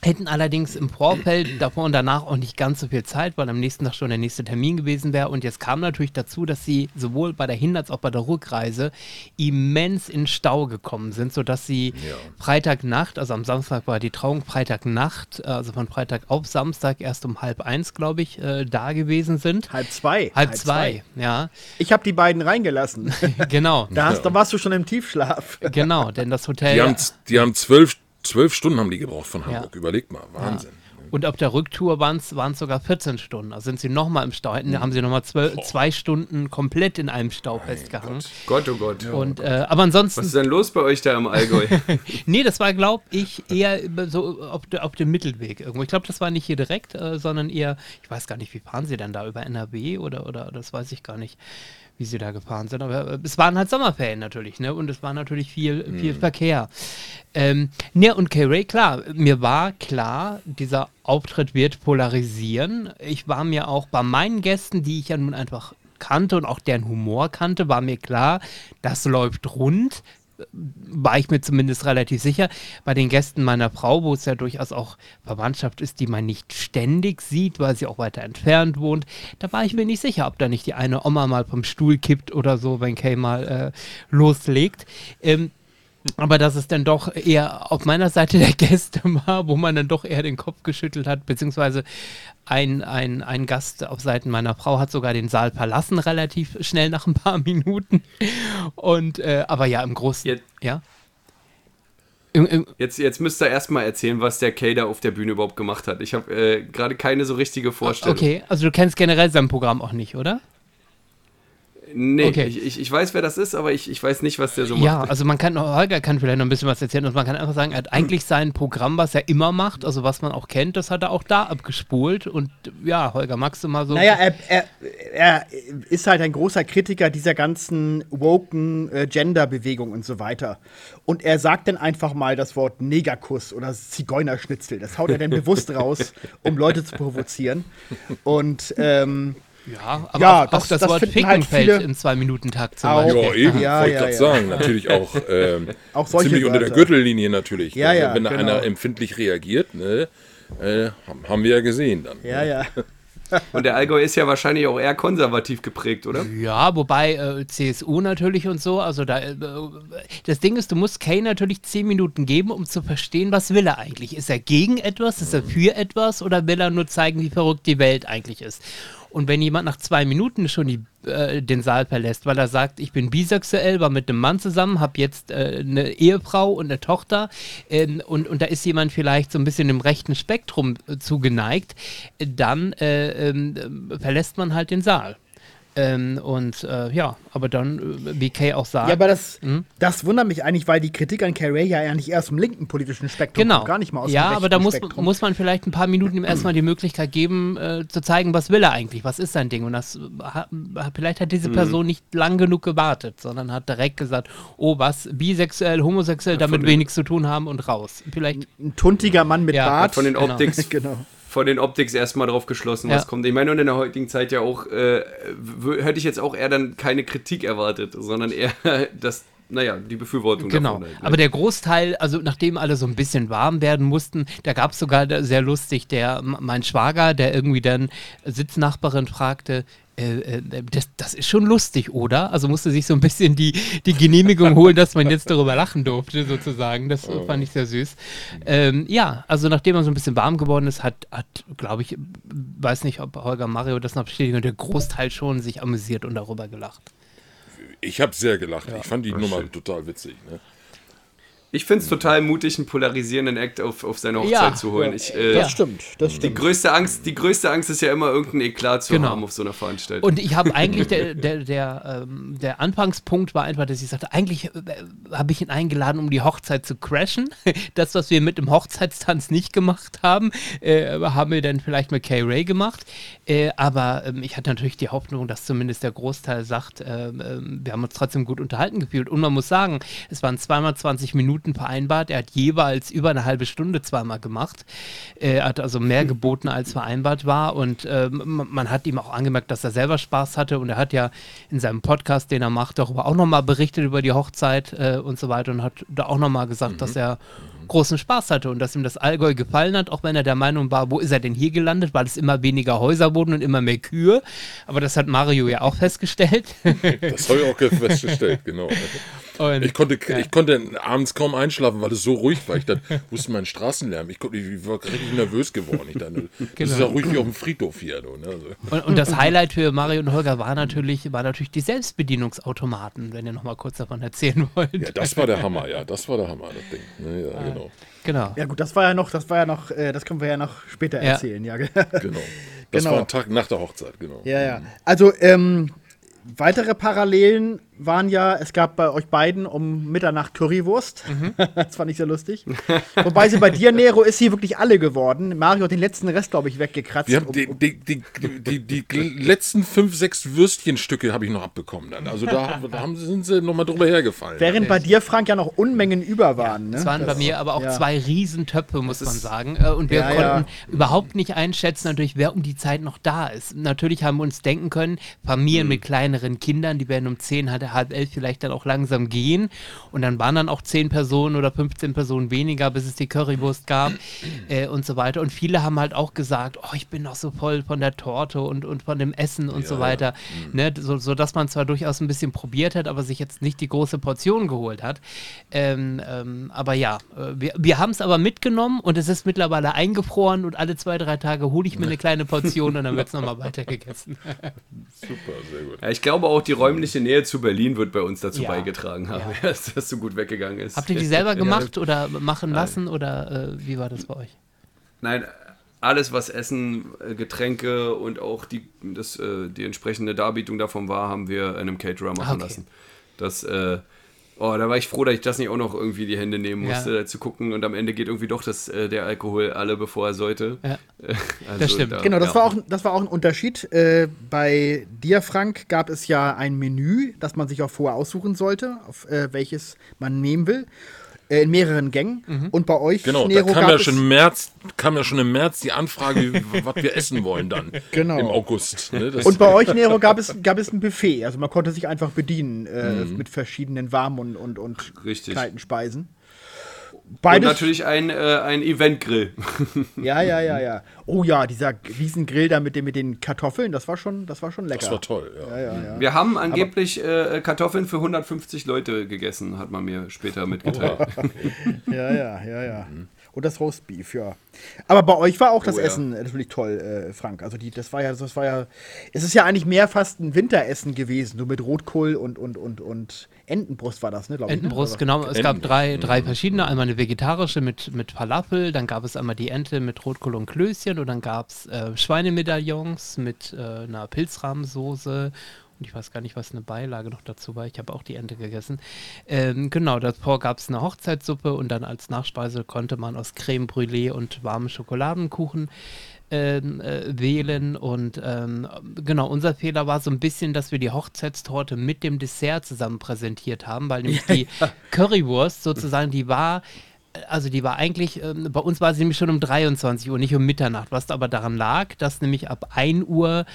hätten allerdings im Vorfeld davor und danach auch nicht ganz so viel Zeit, weil am nächsten Tag schon der nächste Termin gewesen wäre. Und jetzt kam natürlich dazu, dass sie sowohl bei der Hin- als auch bei der Rückreise immens in Stau gekommen sind, sodass sie Freitagnacht, also am Samstag war die Trauung, Freitagnacht, also von Freitag auf Samstag erst um 12:30, glaube ich, da gewesen sind. 1:30? 1:30, ja. Ich habe die beiden reingelassen. Genau. Da warst du schon im Tiefschlaf. Genau, denn das Hotel... Die haben 12 Stunden haben die gebraucht von Hamburg, überlegt mal, Wahnsinn. Ja. Und auf der Rücktour waren es sogar 14 Stunden. Also sind sie nochmal im Stau, haben sie nochmal 2 Stunden komplett in einem Stau festgehangen. Gott, oh Gott. Und, aber ansonsten, was ist denn los bei euch da im Allgäu? Nee, das war, glaube ich, eher so auf dem Mittelweg irgendwo. Ich glaube, das war nicht hier direkt, sondern eher, ich weiß gar nicht, wie fahren sie denn da, über NRW oder das weiß ich gar nicht, wie sie da gefahren sind. Aber es waren halt Sommerferien natürlich, ne? Und es war natürlich viel Verkehr. Und Kay Ray, klar, mir war klar, dieser Auftritt wird polarisieren. Ich war mir auch bei meinen Gästen, die ich ja nun einfach kannte und auch deren Humor kannte, war mir klar, das läuft rund. War ich mir zumindest relativ sicher. Bei den Gästen meiner Frau, wo es ja durchaus auch Verwandtschaft ist, die man nicht ständig sieht, weil sie auch weiter entfernt wohnt, da war ich mir nicht sicher, ob da nicht die eine Oma mal vom Stuhl kippt oder so, wenn Kay mal loslegt. Aber dass es dann doch eher auf meiner Seite der Gäste war, wo man dann doch eher den Kopf geschüttelt hat, beziehungsweise ein Gast auf Seiten meiner Frau hat sogar den Saal verlassen, relativ schnell nach ein paar Minuten. Und aber ja, im Großen... Jetzt müsst ihr erstmal erzählen, was der Kay da auf der Bühne überhaupt gemacht hat. Ich habe gerade keine so richtige Vorstellung. Okay, also du kennst generell sein Programm auch nicht, oder? Nee, okay. Ich weiß, wer das ist, aber ich weiß nicht, was der so macht. Ja, also Holger kann vielleicht noch ein bisschen was erzählen und man kann einfach sagen, er hat eigentlich sein Programm, was er immer macht, also was man auch kennt, das hat er auch da abgespult und ja, Holger, magst du mal so... Naja, er ist halt ein großer Kritiker dieser ganzen woken Gender-Bewegung und so weiter und er sagt dann einfach mal das Wort Negerkuss oder Zigeunerschnitzel, das haut er dann bewusst raus, um Leute zu provozieren und ja, aber ja, auch das Wort Ficken halt fällt im 2-Minuten-Takt zum Beispiel. Ja, eben, wollte ich gerade sagen. Natürlich auch, auch ziemlich Wörter. Unter der Gürtellinie natürlich. Ja, ne? Wenn da einer empfindlich reagiert, ne? Haben wir ja gesehen dann. Ja. Und der Allgäu ist ja wahrscheinlich auch eher konservativ geprägt, oder? Ja, wobei CSU natürlich und so, also da das Ding ist, du musst Kay natürlich 10 Minuten geben, um zu verstehen, was will er eigentlich? Ist er gegen etwas? Ist er für etwas? Oder will er nur zeigen, wie verrückt die Welt eigentlich ist? Und wenn jemand nach 2 Minuten schon den Saal verlässt, weil er sagt, ich bin bisexuell, war mit einem Mann zusammen, habe jetzt eine Ehefrau und eine Tochter und da ist jemand vielleicht so ein bisschen im rechten Spektrum zugeneigt, dann verlässt man halt den Saal. Aber dann, wie Kay auch sagt... Ja, aber das wundert mich eigentlich, weil die Kritik an Kay Ray ja eigentlich erst im linken politischen Spektrum kommt, gar nicht mal aus dem rechten Spektrum. Ja, aber da muss man vielleicht ein paar Minuten ihm erstmal die Möglichkeit geben, zu zeigen, was will er eigentlich, was ist sein Ding. Und das vielleicht hat diese Person nicht lang genug gewartet, sondern hat direkt gesagt, oh was, bisexuell, homosexuell, damit wir nichts zu tun haben und raus. Vielleicht ein tuntiger Mann mit Bart. Von den Optics, genau. Von den Optics erstmal drauf geschlossen, was kommt. Ich meine, und in der heutigen Zeit ja auch, hätte ich jetzt auch eher dann keine Kritik erwartet, sondern eher das, naja, die Befürwortung. Genau, davon halt, ne? Aber der Großteil, also nachdem alle so ein bisschen warm werden mussten, da gab es sogar, sehr lustig, mein Schwager, der irgendwie dann Sitznachbarin fragte, das ist schon lustig, oder? Also musste sich so ein bisschen die Genehmigung holen, dass man jetzt darüber lachen durfte, sozusagen. Das fand ich sehr süß. Ja, also nachdem er so ein bisschen warm geworden ist, hat glaube ich, weiß nicht, ob Holger Mario das noch bestätigt, der Großteil schon sich amüsiert und darüber gelacht. Ich habe sehr gelacht. Ja, ich fand die Nummer total witzig, ne? Ich finde es total mutig, einen polarisierenden Act auf seine Hochzeit zu holen. Das stimmt. Die größte Angst ist ja immer, irgendeinen Eklat zu haben auf so einer Veranstaltung. Und ich habe eigentlich, der Anfangspunkt war einfach, dass ich sagte, eigentlich habe ich ihn eingeladen, um die Hochzeit zu crashen. Das, was wir mit dem Hochzeitstanz nicht gemacht haben, haben wir dann vielleicht mit Kay Ray gemacht. Aber ich hatte natürlich die Hoffnung, dass zumindest der Großteil sagt, wir haben uns trotzdem gut unterhalten gefühlt. Und man muss sagen, es waren 2x20 Minuten vereinbart. Er hat jeweils über eine halbe Stunde zweimal gemacht. Er hat also mehr geboten, als vereinbart war, und man hat ihm auch angemerkt, dass er selber Spaß hatte, und er hat ja in seinem Podcast, den er macht, darüber auch nochmal berichtet, über die Hochzeit und so weiter, und hat da auch nochmal gesagt, dass er großen Spaß hatte und dass ihm das Allgäu gefallen hat, auch wenn er der Meinung war, wo ist er denn hier gelandet, weil es immer weniger Häuser wurden und immer mehr Kühe. Aber das hat Mario ja auch festgestellt. Das habe ich auch festgestellt, genau. Und ich konnte abends kaum einschlafen, weil es so ruhig war. Ich wusste meinen Straßenlärm. Ich war richtig nervös geworden. Das ist ja ruhig wie auf dem Friedhof hier. Du, ne? Und das Highlight für Mario und Holger war natürlich die Selbstbedienungsautomaten, wenn ihr nochmal kurz davon erzählen wollt. Ja, das war der Hammer, das Ding. Ja, genau. Ja gut, das war ja noch, das können wir ja noch später erzählen. Ja. Genau. Das war ein Tag nach der Hochzeit, genau. Ja. Also, weitere Parallelen waren ja, es gab bei euch beiden um Mitternacht Currywurst. Das fand ich sehr lustig. Wobei sie bei dir, Nero, ist sie wirklich alle geworden. Mario hat den letzten Rest, glaube ich, weggekratzt. Wir haben die letzten 5-6 Würstchenstücke habe ich noch abbekommen dann. Also sind sie nochmal drüber hergefallen. Während bei dir, Frank, ja noch Unmengen über waren. Ne? Es waren bei mir aber auch 2 Riesentöpfe, muss man sagen. Und wir konnten überhaupt nicht einschätzen, natürlich, wer um die Zeit noch da ist. Natürlich haben wir uns denken können, Familien mit kleineren Kindern, die werden um 10 halb 11 vielleicht dann auch langsam gehen, und dann waren dann auch 10 Personen oder 15 Personen weniger, bis es die Currywurst gab und so weiter, und viele haben halt auch gesagt, oh, ich bin noch so voll von der Torte und von dem Essen und so weiter, ne? So dass man zwar durchaus ein bisschen probiert hat, aber sich jetzt nicht die große Portion geholt hat, aber ja, wir haben es aber mitgenommen, und es ist mittlerweile eingefroren, und alle 2-3 Tage hole ich mir eine kleine Portion und dann wird es nochmal weiter gegessen. Super, sehr gut. Ja, ich glaube auch, die räumliche Nähe zu Berlin wird bei uns dazu beigetragen haben, dass das so gut weggegangen ist. Habt ihr die selber gemacht oder machen lassen, oder wie war das bei euch? Nein, alles, was Essen, Getränke und auch die entsprechende Darbietung davon war, haben wir einem Caterer machen lassen. Das, da war ich froh, dass ich das nicht auch noch irgendwie die Hände nehmen musste, zu gucken, und am Ende geht irgendwie doch der Alkohol alle, bevor er sollte. Ja. Also das stimmt. Genau, das war auch ein Unterschied. Bei dir, Frank, gab es ja ein Menü, das man sich auch vorher aussuchen sollte, auf welches man nehmen will, in mehreren Gängen. Und bei euch, genau, Nero, kam ja schon im März die Anfrage, was wir essen wollen dann. Genau. Im August. Ne? Und bei euch, Nero, gab es ein Buffet. Also man konnte sich einfach bedienen mit verschiedenen warmen und kalten Speisen. Beides. Und natürlich ein Eventgrill. Ja. Oh ja, dieser Riesengrill da mit den Kartoffeln, das war schon lecker. Das war toll, ja. Wir haben angeblich Kartoffeln für 150 Leute gegessen, hat man mir später mitgeteilt. Ja. Und das Roastbeef, ja. Aber bei euch war auch das Essen natürlich toll, Frank. Also es ist ja eigentlich mehr fast ein Winteressen gewesen, nur mit Rotkohl und Entenbrust war das, ne, glaube ich. Entenbrust, genau. Es gab drei verschiedene. Einmal eine vegetarische mit Falafel, dann gab es einmal die Ente mit Rotkohl und Klößchen, und dann gab es Schweinemedaillons mit einer Pilzrahmsoße. Und ich weiß gar nicht, was eine Beilage noch dazu war. Ich habe auch die Ente gegessen. Genau, davor gab es eine Hochzeitssuppe, und dann als Nachspeise konnte man aus Creme Brûlée und warmen Schokoladenkuchen wählen. Und genau, unser Fehler war so ein bisschen, dass wir die Hochzeitstorte mit dem Dessert zusammen präsentiert haben, weil nämlich die Currywurst sozusagen, die war also die war eigentlich, bei uns war sie nämlich schon um 23 Uhr, nicht um Mitternacht, was aber daran lag, dass nämlich ab 1 Uhr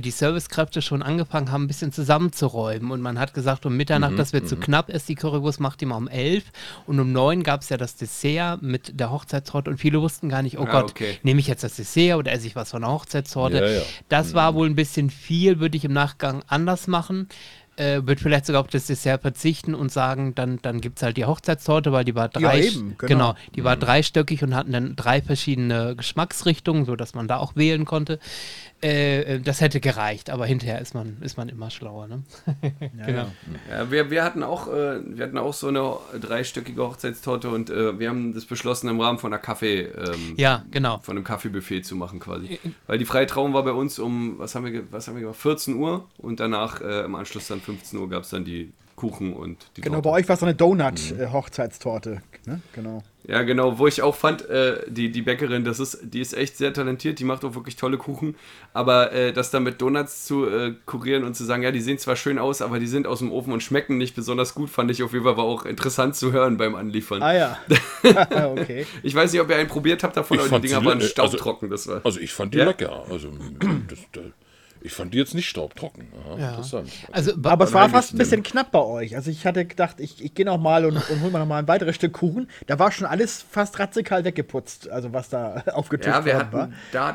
die Servicekräfte schon angefangen haben, ein bisschen zusammenzuräumen. Und man hat gesagt, um Mitternacht, das wird zu knapp, ist die Currywurst, macht die mal um 11. Und um 9 gab es ja das Dessert mit der Hochzeitstorte. Und viele wussten gar nicht, oh Gott, nehme ich jetzt das Dessert oder esse ich was von der Hochzeitstorte? Ja, ja. Das war wohl ein bisschen viel, würde ich im Nachgang anders machen. Wird vielleicht sogar auf das Dessert verzichten und sagen, dann gibt es halt die Hochzeitstorte, weil die war dreistöckig und hatten dann 3 verschiedene Geschmacksrichtungen, sodass man da auch wählen konnte. Das hätte gereicht, aber hinterher ist man immer schlauer. Ne? Ja, genau. Ja, wir hatten auch so eine dreistöckige Hochzeitstorte und wir haben das beschlossen, im Rahmen von einer von einem Kaffeebuffet zu machen quasi. Weil die Freitrauung war bei uns um, was haben wir gemacht? 14 Uhr und danach im Anschluss dann 15 Uhr gab es dann die Kuchen und die Genau, Torte. Bei euch war es so eine Donut-Hochzeitstorte, ne? Genau. Ja, genau, wo ich auch fand, die Bäckerin, die ist echt sehr talentiert, die macht auch wirklich tolle Kuchen, aber das dann mit Donuts zu kurieren und zu sagen, ja, die sehen zwar schön aus, aber die sind aus dem Ofen und schmecken nicht besonders gut, fand ich auf jeden Fall, war auch interessant zu hören beim Anliefern. Ah ja, okay. Ich weiß nicht, ob ihr einen probiert habt davon, aber die Dinger waren staubtrocken. Also ich fand die lecker, also ich fand die jetzt nicht staubtrocken. Aha, ja. Interessant. Also, aber es war fast ein bisschen knapp bei euch. Also ich hatte gedacht, ich gehe noch mal und hole mir noch mal ein weiteres Stück Kuchen. Da war schon alles fast radikal weggeputzt, also was da aufgetüft worden war.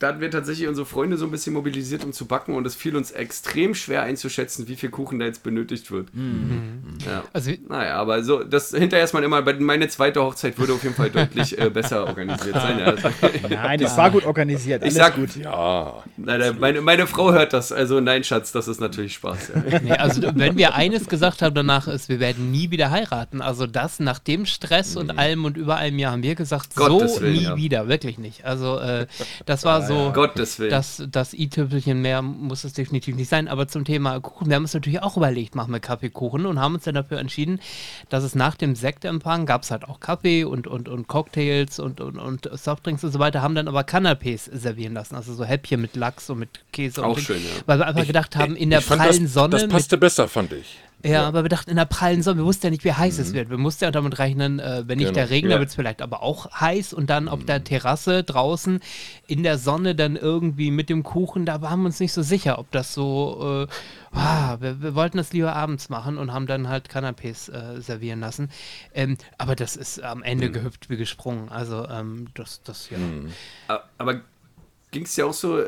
Da hatten wir tatsächlich unsere Freunde so ein bisschen mobilisiert, um zu backen. Und es fiel uns extrem schwer einzuschätzen, wie viel Kuchen da jetzt benötigt wird. Mhm. Ja. Also, aber so, das hinterher ist man immer, meine zweite Hochzeit würde auf jeden Fall deutlich besser organisiert sein. Also, nein, das war gut organisiert. Alles gut. Ja. Nein, meine Frau hört das. Also nein, Schatz, das ist natürlich Spaß. Ja. Nee, also wenn wir eines gesagt haben danach ist, wir werden nie wieder heiraten. Also das nach dem Stress und allem und über einem Jahr haben wir gesagt, wieder, wirklich nicht. Also das war so, Gottes Willen. Das i-Tüpfelchen mehr muss es definitiv nicht sein. Aber zum Thema Kuchen, wir haben uns natürlich auch überlegt, machen wir Kaffeekuchen und haben uns dann dafür entschieden, dass es nach dem Sektempfang gab es halt auch Kaffee und Cocktails und Softdrinks und so weiter, haben dann aber Canapés servieren lassen. Also so Häppchen mit Lachs und mit Käse. Auch schön, ja. Weil wir einfach gedacht haben, in der prallen Sonne. Das passte besser, fand ich. Ja, aber wir dachten, in der prallen Sonne, wir wussten ja nicht, wie heiß es wird. Wir mussten ja damit rechnen, wenn nicht der Regen, dann wird es vielleicht aber auch heiß. Und dann auf der Terrasse draußen in der Sonne dann irgendwie mit dem Kuchen, da waren wir uns nicht so sicher, ob das so... wir wollten das lieber abends machen und haben dann halt Canapés servieren lassen. Aber das ist am Ende gehüpft wie gesprungen. Also Aber... ging es ja auch so,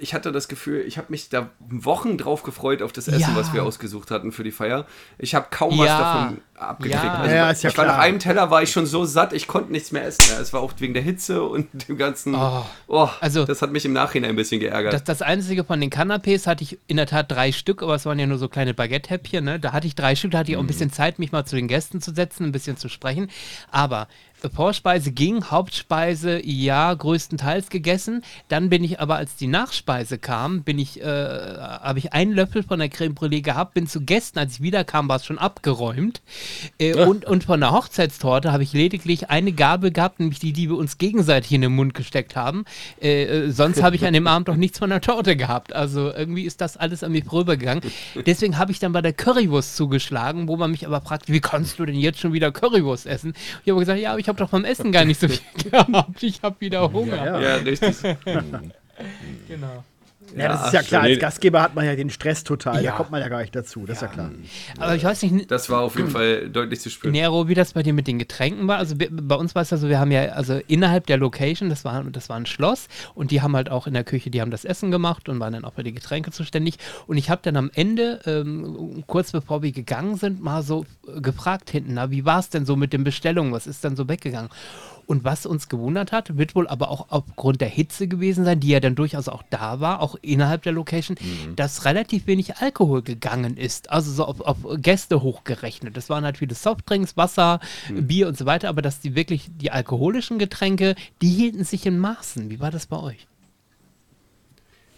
ich hatte das Gefühl, ich habe mich da Wochen drauf gefreut auf das Essen, was wir ausgesucht hatten für die Feier. Ich habe kaum was davon abgekriegt. Ja. Also, ich war nach einem Teller, war ich schon so satt, ich konnte nichts mehr essen. Ja, es war auch wegen der Hitze und dem ganzen, das hat mich im Nachhinein ein bisschen geärgert. Das Einzige von den Canapés hatte ich in der Tat 3 Stück, aber es waren ja nur so kleine Baguette-Häppchen. Ne? Da hatte ich 3 Stück, da hatte ich auch ein bisschen Zeit, mich mal zu den Gästen zu setzen, ein bisschen zu sprechen. Aber... Vorspeise ging, Hauptspeise größtenteils gegessen. Dann bin ich aber, als die Nachspeise kam, habe ich einen Löffel von der Crème Brûlée gehabt, bin zu Gästen, als ich wiederkam, war es schon abgeräumt. Und von der Hochzeitstorte habe ich lediglich eine Gabel gehabt, nämlich die wir uns gegenseitig in den Mund gesteckt haben. Sonst habe ich an dem Abend noch nichts von der Torte gehabt. Also irgendwie ist das alles an mich vorübergegangen. Deswegen habe ich dann bei der Currywurst zugeschlagen, wo man mich aber fragte, wie kannst du denn jetzt schon wieder Currywurst essen? Ich habe gesagt, ich habe doch beim Essen gar nicht so viel gehabt. Ich habe wieder Hunger. Ja, richtig. Genau. Ja, das ist ja klar. Als Gastgeber hat man ja den Stress total. Da kommt man ja gar nicht dazu. Das ist ja klar. Aber ich weiß nicht. Das war auf jeden Fall deutlich zu spüren. Nero, wie das bei dir mit den Getränken war. Also bei uns war es ja so, wir haben ja also innerhalb der Location, das war ein Schloss und die haben halt auch in der Küche, die haben das Essen gemacht und waren dann auch für die Getränke zuständig. Und ich habe dann am Ende, kurz bevor wir gegangen sind, mal so gefragt hinten, wie war es denn so mit den Bestellungen? Was ist dann so weggegangen? Und was uns gewundert hat, wird wohl aber auch aufgrund der Hitze gewesen sein, die ja dann durchaus auch da war, auch innerhalb der Location, dass relativ wenig Alkohol gegangen ist. Also so auf Gäste hochgerechnet. Das waren halt viele Softdrinks, Wasser, Bier und so weiter, aber dass die alkoholischen Getränke, die hielten sich in Maßen. Wie war das bei euch?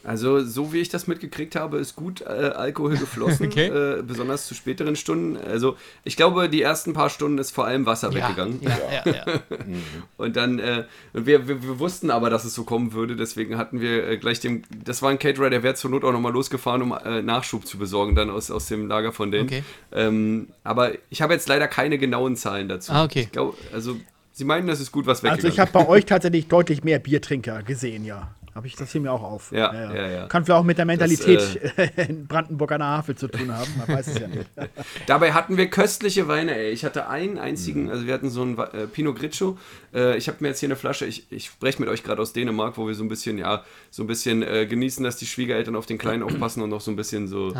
Also so wie ich das mitgekriegt habe, ist gut Alkohol geflossen, okay. Besonders zu späteren Stunden. Also ich glaube, die ersten paar Stunden ist vor allem Wasser weggegangen. Ja. Und dann, wir wussten aber, dass es so kommen würde, deswegen hatten wir gleich das war ein Caterer, der wäre zur Not auch nochmal losgefahren, um Nachschub zu besorgen, dann aus dem Lager von denen. Okay. Aber ich habe jetzt leider keine genauen Zahlen dazu. Ah, okay. Ich glaube, also Sie meinen, das ist gut was weggegangen. Also ich habe bei euch tatsächlich deutlich mehr Biertrinker gesehen, ja. Habe ich das hier mir auch auf. Ja. Kann vielleicht auch mit der Mentalität in Brandenburg an der Havel zu tun haben. Man weiß es ja nicht. Dabei hatten wir köstliche Weine, ey. Ich hatte einen einzigen, also wir hatten so einen Pinot Grigio. Ich habe mir jetzt hier eine Flasche, ich spreche mit euch gerade aus Dänemark, wo wir so ein bisschen genießen, dass die Schwiegereltern auf den Kleinen aufpassen und noch so ein bisschen so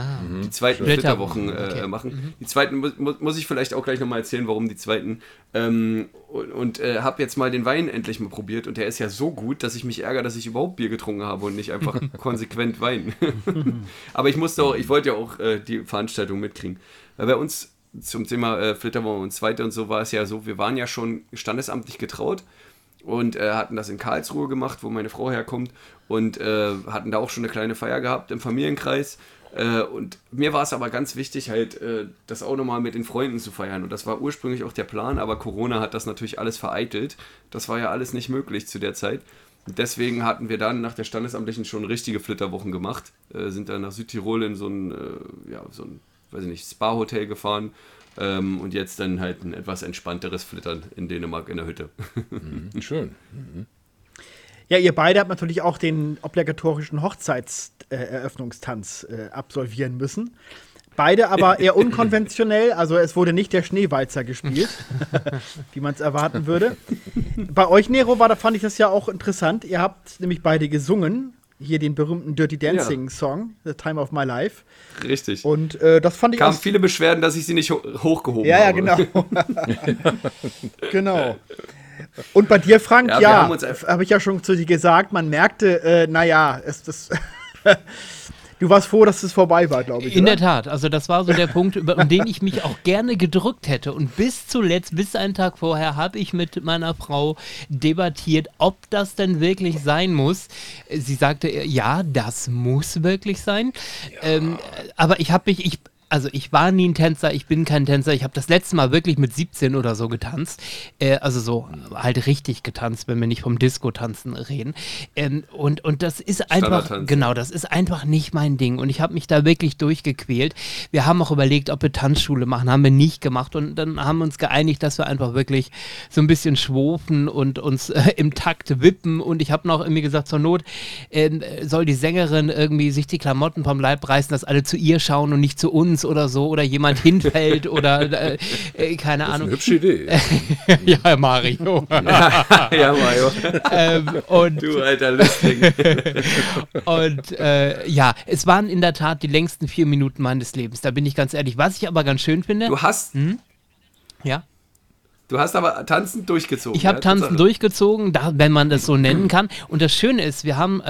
die zweiten Flitterwochen machen. Die zweiten muss ich vielleicht auch gleich nochmal erzählen, warum die zweiten. Und habe jetzt mal den Wein endlich mal probiert und der ist ja so gut, dass ich mich ärgere, dass ich überhaupt Bier getrunken habe und nicht einfach konsequent Wein. Aber ich wollte ja auch die Veranstaltung mitkriegen. Bei uns zum Thema Flitterwochen und Zweite und so war es ja so, wir waren ja schon standesamtlich getraut und hatten das in Karlsruhe gemacht, wo meine Frau herkommt und hatten da auch schon eine kleine Feier gehabt im Familienkreis. Und mir war es aber ganz wichtig, halt das auch nochmal mit den Freunden zu feiern. Und das war ursprünglich auch der Plan, aber Corona hat das natürlich alles vereitelt. Das war ja alles nicht möglich zu der Zeit. Und deswegen hatten wir dann nach der Standesamtlichen schon richtige Flitterwochen gemacht. Sind dann nach Südtirol in so ein weiß ich nicht, Spa-Hotel gefahren. Und jetzt dann halt ein etwas entspannteres Flittern in Dänemark in der Hütte. Schön. Mhm. Ja, ihr beide habt natürlich auch den obligatorischen Hochzeitseröffnungstanz absolvieren müssen. Beide aber eher unkonventionell, also es wurde nicht der Schneewalzer gespielt, wie man es erwarten würde. Bei euch, Nero, fand ich das ja auch interessant. Ihr habt nämlich beide gesungen, hier den berühmten Dirty Dancing Song, The Time of My Life. Richtig. Und das fand ich auch. Es kamen viele Beschwerden, dass ich sie nicht hochgehoben habe. Ja, genau. Und bei dir, Frank, habe ich ja schon zu dir gesagt, man merkte, du warst froh, dass es vorbei war, glaube ich. In der Tat, also das war so der Punkt, um den ich mich auch gerne gedrückt hätte. Und bis einen Tag vorher, habe ich mit meiner Frau debattiert, ob das denn wirklich sein muss. Sie sagte, ja, das muss wirklich sein. Ja. Aber ich habe mich... Also ich war nie ein Tänzer, ich bin kein Tänzer. Ich habe das letzte Mal wirklich mit 17 oder so getanzt. Also so halt richtig getanzt, wenn wir nicht vom Disco-Tanzen reden. Und das ist einfach, nicht mein Ding. Und ich habe mich da wirklich durchgequält. Wir haben auch überlegt, ob wir Tanzschule machen, haben wir nicht gemacht. Und dann haben wir uns geeinigt, dass wir einfach wirklich so ein bisschen schwofen und uns im Takt wippen. Und ich habe noch irgendwie gesagt, zur Not soll die Sängerin irgendwie sich die Klamotten vom Leib reißen, dass alle zu ihr schauen und nicht zu uns. Oder so, oder jemand hinfällt oder keine Ahnung. Das ist eine hübsche Idee. Ja, Mario. Ja, Mario. Du alter Lüstling. Es waren in der Tat die längsten 4 Minuten meines Lebens, da bin ich ganz ehrlich. Was ich aber ganz schön finde... Du hast aber tanzend durchgezogen. Ich habe tanzend durchgezogen, wenn man das so nennen kann. Und das Schöne ist, wir hatten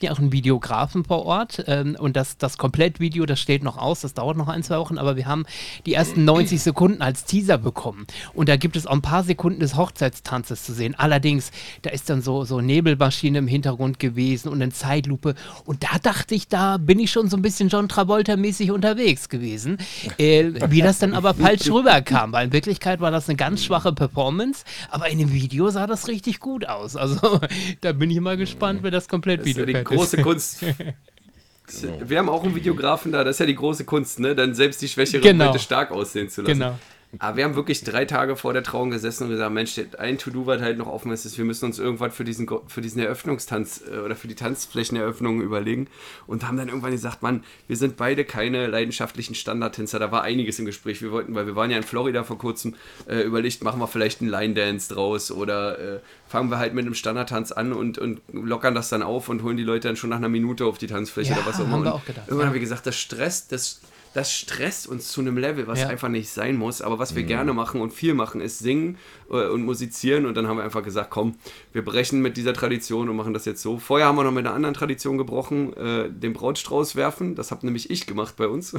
ja auch einen Videografen vor Ort und das Komplettvideo, das steht noch aus, das dauert noch 1-2 Wochen, aber wir haben die ersten 90 Sekunden als Teaser bekommen. Und da gibt es auch ein paar Sekunden des Hochzeitstanzes zu sehen. Allerdings, da ist dann so Nebelmaschine im Hintergrund gewesen und eine Zeitlupe. Und da dachte ich, da bin ich schon so ein bisschen John Travolta-mäßig unterwegs gewesen. Wie das dann aber falsch rüberkam, weil in Wirklichkeit war das eine ganz schwache Performance, aber in dem Video sah das richtig gut aus. Also da bin ich mal gespannt, wer das Komplettvideo fertig ist. Das ist ja die große Kunst. Wir haben auch einen Videografen da, das ist ja die große Kunst, ne? Dann selbst die schwächeren Leute stark aussehen zu lassen. Genau. Aber wir haben wirklich 3 Tage vor der Trauung gesessen und gesagt, Mensch, ein To-Do, was halt noch offen ist, wir müssen uns irgendwann für diesen Eröffnungstanz oder für die Tanzflächeneröffnung überlegen und haben dann irgendwann gesagt, Mann, wir sind beide keine leidenschaftlichen Standardtänzer, da war einiges im Gespräch. Wir wollten, weil wir waren ja in Florida vor kurzem, überlegt, machen wir vielleicht einen Line-Dance draus oder fangen wir halt mit einem Standardtanz an und lockern das dann auf und holen die Leute dann schon nach einer Minute auf die Tanzfläche oder was auch immer. Irgendwann haben wir gesagt, das Stress, das das stresst uns zu einem Level, was einfach nicht sein muss. Aber was wir gerne machen und viel machen, ist singen und musizieren. Und dann haben wir einfach gesagt, komm, wir brechen mit dieser Tradition und machen das jetzt so. Vorher haben wir noch mit einer anderen Tradition gebrochen, den Brautstrauß werfen. Das habe nämlich ich gemacht bei uns.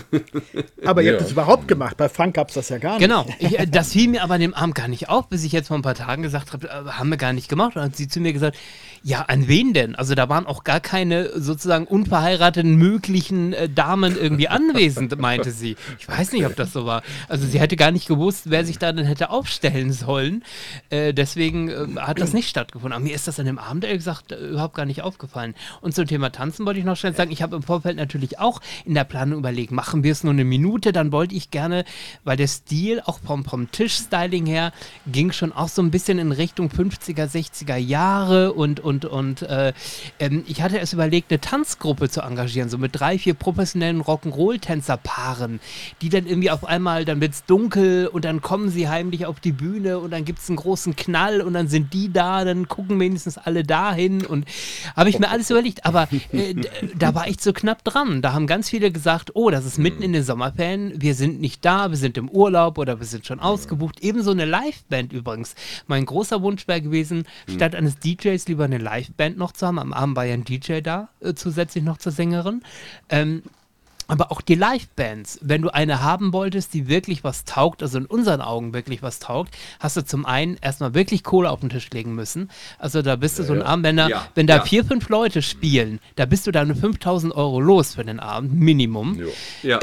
Aber ihr habt das überhaupt gemacht. Bei Frank gab es das ja gar nicht. Genau. Das fiel mir aber an dem Abend gar nicht auf, bis ich jetzt vor ein paar Tagen gesagt habe, haben wir gar nicht gemacht. Und dann hat sie zu mir gesagt, ja, an wen denn? Also da waren auch gar keine sozusagen unverheirateten möglichen Damen irgendwie anwesend, meinte sie. Ich weiß nicht, ob das so war. Also sie hätte gar nicht gewusst, wer sich da dann hätte aufstellen sollen. Deswegen hat das nicht stattgefunden. Aber mir ist das an dem Abend, ehrlich gesagt, überhaupt gar nicht aufgefallen. Und zum Thema Tanzen wollte ich noch schnell sagen, ich habe im Vorfeld natürlich auch in der Planung überlegt, machen wir es nur eine Minute, dann wollte ich gerne, weil der Stil auch vom Tischstyling her ging schon auch so ein bisschen in Richtung 50er, 60er Jahre und ich hatte erst überlegt, eine Tanzgruppe zu engagieren, so mit 3, 4 professionellen Rock'n'Roll-Tänzerpaaren, die dann irgendwie auf einmal, dann wird's dunkel und dann kommen sie heimlich auf die Bühne und dann gibt's einen großen Knall und dann sind die da, dann gucken wenigstens alle dahin und habe ich mir alles überlegt, aber da war ich so knapp dran. Da haben ganz viele gesagt, oh, das ist mitten in den Sommerferien, wir sind nicht da, wir sind im Urlaub oder wir sind schon ausgebucht. Ebenso eine Liveband übrigens. Mein großer Wunsch wäre gewesen, statt eines DJs lieber eine Liveband noch zu haben. Am Abend war ja ein DJ da, zusätzlich noch zur Sängerin. Aber auch die Live-Bands, wenn du eine haben wolltest, die wirklich was taugt, also in unseren Augen wirklich was taugt, hast du zum einen erstmal wirklich Kohle auf den Tisch legen müssen. Also da bist du so ein Abend, wenn da 4, 5 Leute spielen, da bist du dann 5.000 Euro los für den Abend, Minimum. Ja,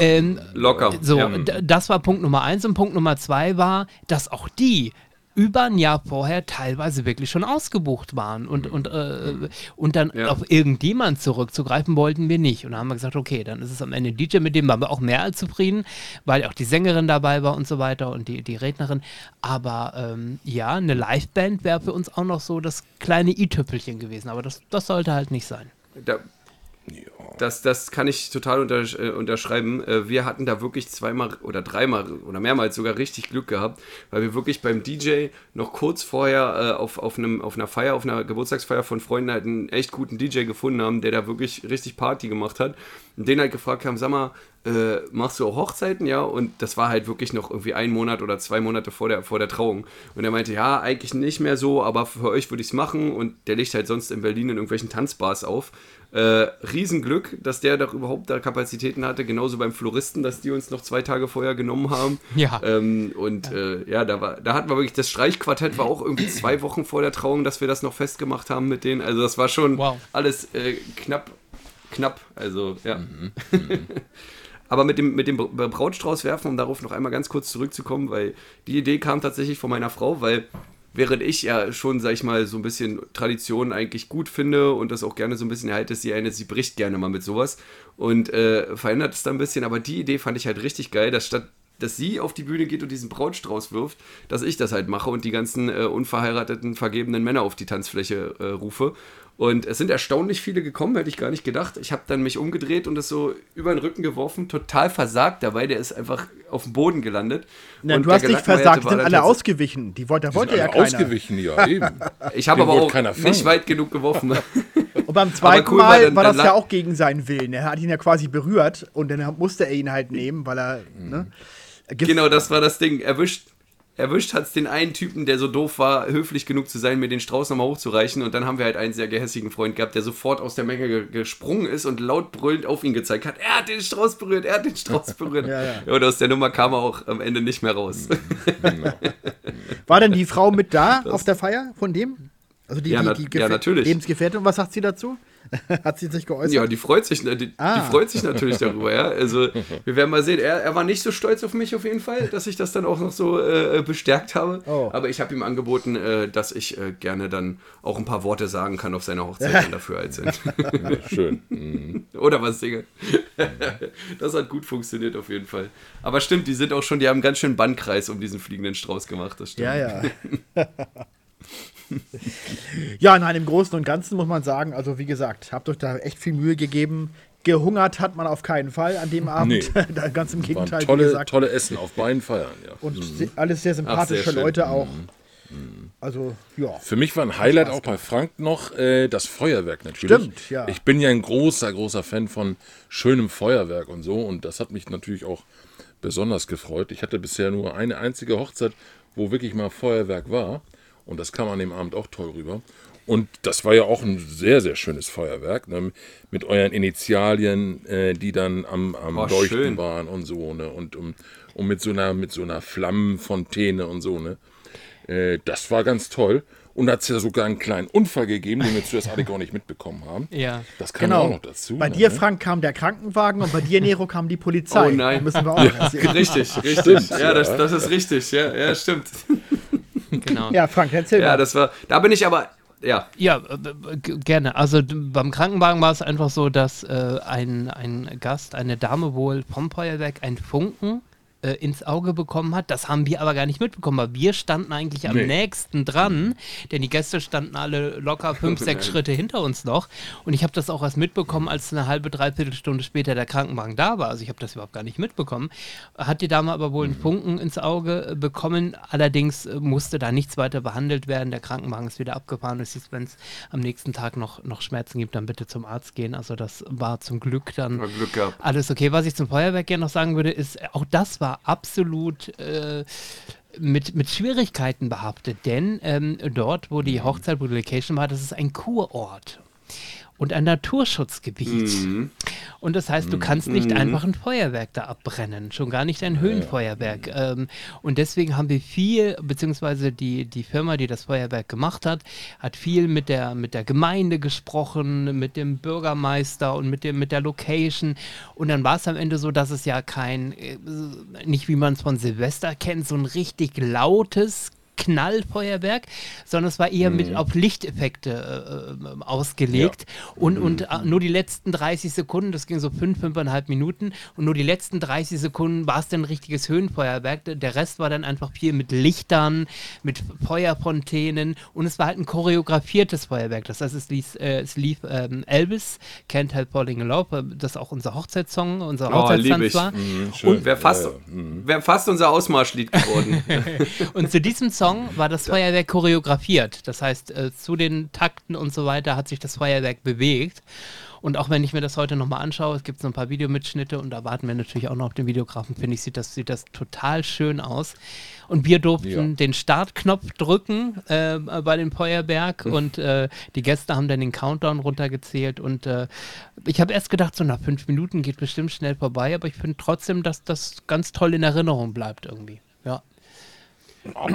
locker. So, das war Punkt Nummer 1 und Punkt Nummer 2 war, dass auch die über ein Jahr vorher teilweise wirklich schon ausgebucht waren und dann auf irgendjemand zurückzugreifen wollten wir nicht. Und dann haben wir gesagt, okay, dann ist es am Ende DJ, mit dem waren wir auch mehr als zufrieden, weil auch die Sängerin dabei war und so weiter und die Rednerin. Aber eine Liveband wäre für uns auch noch so das kleine i-Tüpfelchen gewesen, aber das sollte halt nicht sein. Das kann ich total unterschreiben. Wir hatten da wirklich 2-mal oder 3-mal oder mehrmals sogar richtig Glück gehabt, weil wir wirklich beim DJ noch kurz vorher auf einer Geburtstagsfeier von Freunden halt einen echt guten DJ gefunden haben, der da wirklich richtig Party gemacht hat. Und den halt gefragt haben, sag mal, machst du auch Hochzeiten, ja? Und das war halt wirklich noch irgendwie 1 Monat oder 2 Monate vor der Trauung. Und er meinte, ja, eigentlich nicht mehr so, aber für euch würde ich es machen. Und der legt halt sonst in Berlin in irgendwelchen Tanzbars auf. Riesenglück, dass der doch überhaupt da Kapazitäten hatte, genauso beim Floristen, dass die uns noch 2 Tage vorher genommen haben. Ja. Da hatten wir wirklich, das Streichquartett war auch irgendwie 2 Wochen vor der Trauung, dass wir das noch festgemacht haben mit denen. Also das war schon alles knapp. Also, ja. Aber mit dem Brautstrauß werfen, um darauf noch einmal ganz kurz zurückzukommen, weil die Idee kam tatsächlich von meiner Frau, weil während ich ja schon, sag ich mal, so ein bisschen Tradition eigentlich gut finde und das auch gerne so ein bisschen erhalte, ist sie bricht gerne mal mit sowas und verändert es dann ein bisschen. Aber die Idee fand ich halt richtig geil, dass statt dass sie auf die Bühne geht und diesen Brautstrauß wirft, dass ich das halt mache und die ganzen unverheirateten, vergebenen Männer auf die Tanzfläche rufe. Und es sind erstaunlich viele gekommen, hätte ich gar nicht gedacht. Ich habe dann mich umgedreht und das so über den Rücken geworfen, total versagt dabei, der ist einfach auf dem Boden gelandet. Na, und du hast nicht versagt, die sind alle ausgewichen. Da wollte ja keiner. Ausgewichen, ja, eben. Ich habe aber auch nicht weit genug geworfen. Und beim zweiten Mal war das ja auch gegen seinen Willen. Er hat ihn ja quasi berührt und dann musste er ihn halt nehmen, weil er... Ne, genau, das war das Ding. Erwischt hat es den einen Typen, der so doof war, höflich genug zu sein, mir den Strauß nochmal hochzureichen. Und dann haben wir halt einen sehr gehässigen Freund gehabt, der sofort aus der Menge gesprungen ist und laut brüllend auf ihn gezeigt hat. Er hat den Strauß berührt, er hat den Strauß berührt. Ja. Und aus der Nummer kam er auch am Ende nicht mehr raus. War denn die Frau mit da auf der Feier von dem? Also die Lebensgefährtin. Und was sagt sie dazu? Hat sie sich geäußert? Ja, die freut sich natürlich darüber, ja. Also, wir werden mal sehen. Er war nicht so stolz auf mich auf jeden Fall, dass ich das dann auch noch so bestärkt habe. Oh. Aber ich habe ihm angeboten, dass ich gerne dann auch ein paar Worte sagen kann auf seiner Hochzeit, wenn dafür alt sind. Schön. Mhm. Oder was, Digga? Das hat gut funktioniert auf jeden Fall. Aber stimmt, die haben einen ganz schönen Bandkreis um diesen fliegenden Strauß gemacht, das stimmt. Ja. Ja, nein, im Großen und Ganzen muss man sagen, also wie gesagt, habt euch da echt viel Mühe gegeben. Gehungert hat man auf keinen Fall an dem Abend. Nee. Ganz im Gegenteil. Tolle Essen auf beiden Feiern, ja. Und alles sehr sympathische Leute auch. Mhm. Also, ja. Für mich war ein Highlight auch bei Frank noch das Feuerwerk natürlich. Stimmt, ja. Ich bin ja ein großer, großer Fan von schönem Feuerwerk und so. Und das hat mich natürlich auch besonders gefreut. Ich hatte bisher nur eine einzige Hochzeit, wo wirklich mal Feuerwerk war. Und das kam an dem Abend auch toll rüber. Und das war ja auch ein sehr, sehr schönes Feuerwerk, ne? Mit euren Initialien, die dann am Leuchten schön waren und so, ne? Und mit so einer Flammenfontäne und so, ne? Das war ganz toll. Und da hat es ja sogar einen kleinen Unfall gegeben, den wir zuerst alle gar nicht mitbekommen haben. Ja. Das kam ja auch noch dazu. Bei dir, Frank, kam der Krankenwagen und bei dir, Nero, kam die Polizei. Oh nein. Da müssen wir auch noch erzählen. Richtig, richtig. Ja, das ist richtig. Ja, ja, stimmt. Genau. Ja, Frank, erzähl mal. Ja, das war, da bin ich aber... Ja. Ja, gerne. Also beim Krankenwagen war es einfach so, dass ein Gast, eine Dame wohl vom Feuerwerk einen Funken ins Auge bekommen hat. Das haben wir aber gar nicht mitbekommen, weil wir standen eigentlich am nächsten dran, denn die Gäste standen alle locker 5, 6 Schritte hinter uns noch. Und ich habe das auch erst mitbekommen, als eine halbe, dreiviertel Stunde später der Krankenwagen da war. Also ich habe das überhaupt gar nicht mitbekommen. Hat die Dame aber wohl einen Funken ins Auge bekommen. Allerdings musste da nichts weiter behandelt werden. Der Krankenwagen ist wieder abgefahren. Es hieß, wenn es am nächsten Tag noch Schmerzen gibt, dann bitte zum Arzt gehen. Also das war zum Glück dann alles okay. Was ich zum Feuerwerk gerne noch sagen würde, ist, auch das war absolut mit Schwierigkeiten behaftet, denn dort, wo die Hochzeit, wo die Location war, das ist ein Kurort und ein Naturschutzgebiet. Mhm. Und das heißt, du kannst nicht einfach ein Feuerwerk da abbrennen, schon gar nicht ein Höhenfeuerwerk. Und deswegen haben wir viel, beziehungsweise die Firma, die das Feuerwerk gemacht hat, hat viel mit der Gemeinde gesprochen, mit dem Bürgermeister und mit der Location. Und dann war es am Ende so, dass es ja nicht wie man es von Silvester kennt, so ein richtig lautes Knallfeuerwerk, sondern es war eher mit auf Lichteffekte ausgelegt, ja. und nur die letzten 30 Sekunden, das ging so 5,5 Minuten, und nur die letzten 30 Sekunden war es dann ein richtiges Höhenfeuerwerk, der Rest war dann einfach viel mit Lichtern, mit Feuerfontänen, und es war halt ein choreografiertes Feuerwerk, das heißt, es lief Elvis, Can't Help Falling in Love, das ist auch unser Hochzeitssong, unser Hochzeitstanz war. Und wäre fast unser Ausmarschlied geworden. Und zu diesem Song war das Feuerwerk choreografiert. Das heißt, zu den Takten und so weiter hat sich das Feuerwerk bewegt. Und auch wenn ich mir das heute nochmal anschaue, es gibt so ein paar Videomitschnitte und da warten wir natürlich auch noch auf den Videografen, finde ich, sieht das total schön aus. Und wir durften den Startknopf drücken bei dem Feuerwerk und die Gäste haben dann den Countdown runtergezählt und ich habe erst gedacht, so nach 5 Minuten geht bestimmt schnell vorbei, aber ich finde trotzdem, dass das ganz toll in Erinnerung bleibt irgendwie. Ja.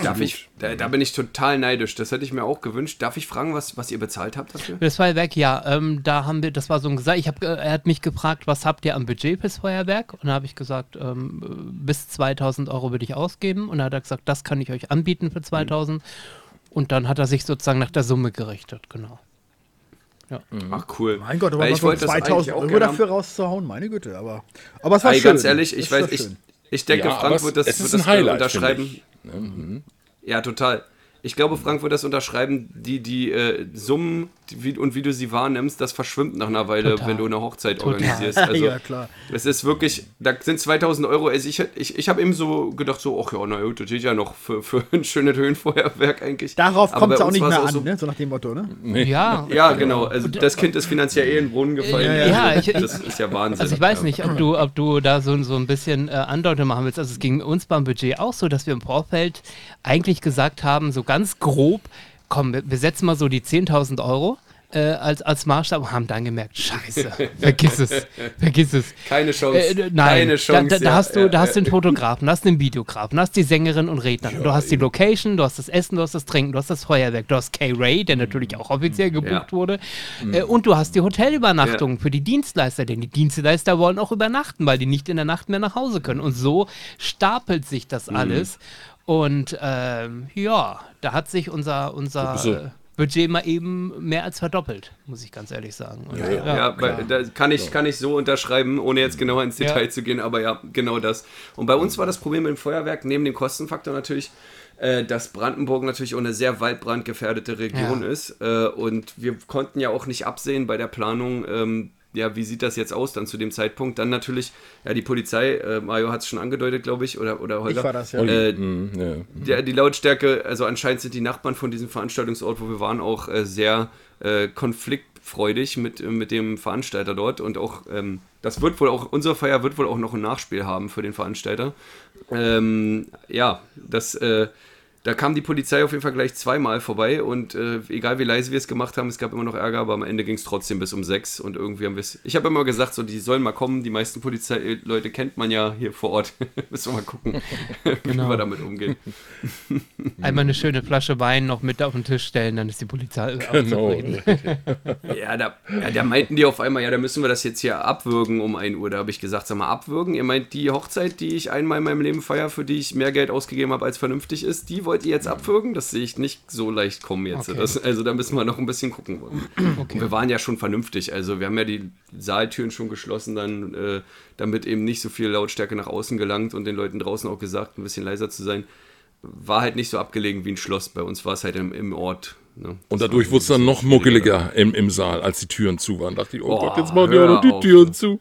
Da bin ich total neidisch. Das hätte ich mir auch gewünscht. Darf ich fragen, was ihr bezahlt habt dafür? Das Feuerwerk, ja. Da haben wir, das war so ein Gesagt. Er hat mich gefragt, was habt ihr am Budget fürs Feuerwerk? Und da habe ich gesagt, bis 2.000 Euro würde ich ausgeben. Und da hat er gesagt, das kann ich euch anbieten für 2.000. Und dann hat er sich sozusagen nach der Summe gerichtet, genau. Ja. Ach cool. Mein Gott, aber ich wollte 2.000 Euro dafür rauszuhauen, meine Güte. Aber es war schön. Ganz ehrlich, ich denke, ja, Frank wird das unterschreiben. Mhm. Ja, total. Ich glaube, Frank wird das unterschreiben, die Summen und wie du sie wahrnimmst, das verschwimmt nach einer Weile, total, wenn du eine Hochzeit organisierst. Also, ja, klar. Es ist wirklich, da sind 2.000 Euro, also ich habe eben so gedacht, so, ach ja, na gut, das geht ja noch für ein schönes Höhenfeuerwerk eigentlich. Darauf kommt es auch nicht mehr an, so, ne? So nach dem Motto, ne? Nee. Ja. Ja, genau, also das Kind ist finanziell in den Brunnen gefallen. Ja, also, das ist ja Wahnsinn. Also ich weiß nicht, ob du da so ein bisschen Andeutung machen willst. Also es ging uns beim Budget auch so, dass wir im Vorfeld eigentlich gesagt haben, so ganz grob, komm, wir setzen mal so die 10.000 Euro als Maßstab und haben dann gemerkt, scheiße, vergiss es. Keine Chance. Nein, keine Chance. Da hast du den Fotografen, da hast du den Videografen, da hast die Sängerin und Redner, du hast die Location, du hast das Essen, du hast das Trinken, du hast das Feuerwerk, du hast Kay Ray, der natürlich auch offiziell gebucht wurde, und du hast die Hotelübernachtung für die Dienstleister, denn die Dienstleister wollen auch übernachten, weil die nicht in der Nacht mehr nach Hause können. Und so stapelt sich das alles. Und da hat sich unser Budget mal eben mehr als verdoppelt, muss ich ganz ehrlich sagen. Das kann ich so unterschreiben, ohne jetzt genauer ins Detail zu gehen, aber ja, genau das. Und bei uns war das Problem mit dem Feuerwerk, neben dem Kostenfaktor natürlich, dass Brandenburg natürlich auch eine sehr waldbrandgefährdete Region ist. Und wir konnten ja auch nicht absehen bei der Planung, ja, wie sieht das jetzt aus dann zu dem Zeitpunkt? Dann natürlich, ja, die Polizei, Mario hat es schon angedeutet, glaube ich, oder Holger. Ich war das, ja. Die Lautstärke, also anscheinend sind die Nachbarn von diesem Veranstaltungsort, wo wir waren, auch sehr konfliktfreudig mit dem Veranstalter dort und auch, das wird wohl auch, unsere Feier wird wohl auch noch ein Nachspiel haben für den Veranstalter. Ja, das, da kam die Polizei auf jeden Fall gleich zweimal vorbei und egal wie leise wir es gemacht haben, es gab immer noch Ärger, aber am Ende ging es trotzdem bis um 6 und irgendwie haben wir es, ich habe immer gesagt, so, die sollen mal kommen, die meisten Polizeileute kennt man ja hier vor Ort, müssen wir mal gucken, genau, wie wir damit umgehen. Einmal eine schöne Flasche Wein noch mit auf den Tisch stellen, dann ist die Polizei genau. Ja, da meinten die auf einmal, ja, da müssen wir das jetzt hier abwürgen um 1 Uhr, da habe ich gesagt, sag mal, abwürgen? Ihr meint die Hochzeit, die ich einmal in meinem Leben feiere, für die ich mehr Geld ausgegeben habe, als vernünftig ist, die wollt ihr jetzt abwürgen? Das sehe ich nicht so leicht kommen jetzt. Okay. Also da müssen wir noch ein bisschen gucken. Okay. Wir waren ja schon vernünftig. Also wir haben ja die Saaltüren schon geschlossen, dann, damit eben nicht so viel Lautstärke nach außen gelangt und den Leuten draußen auch gesagt, ein bisschen leiser zu sein. War halt nicht so abgelegen wie ein Schloss. Bei uns war es halt im Ort. Ne? Und dadurch wurde es dann noch muckeliger im Saal, als die Türen zu waren. Da dachte ich, oh Gott, jetzt machen wir noch die Türen zu.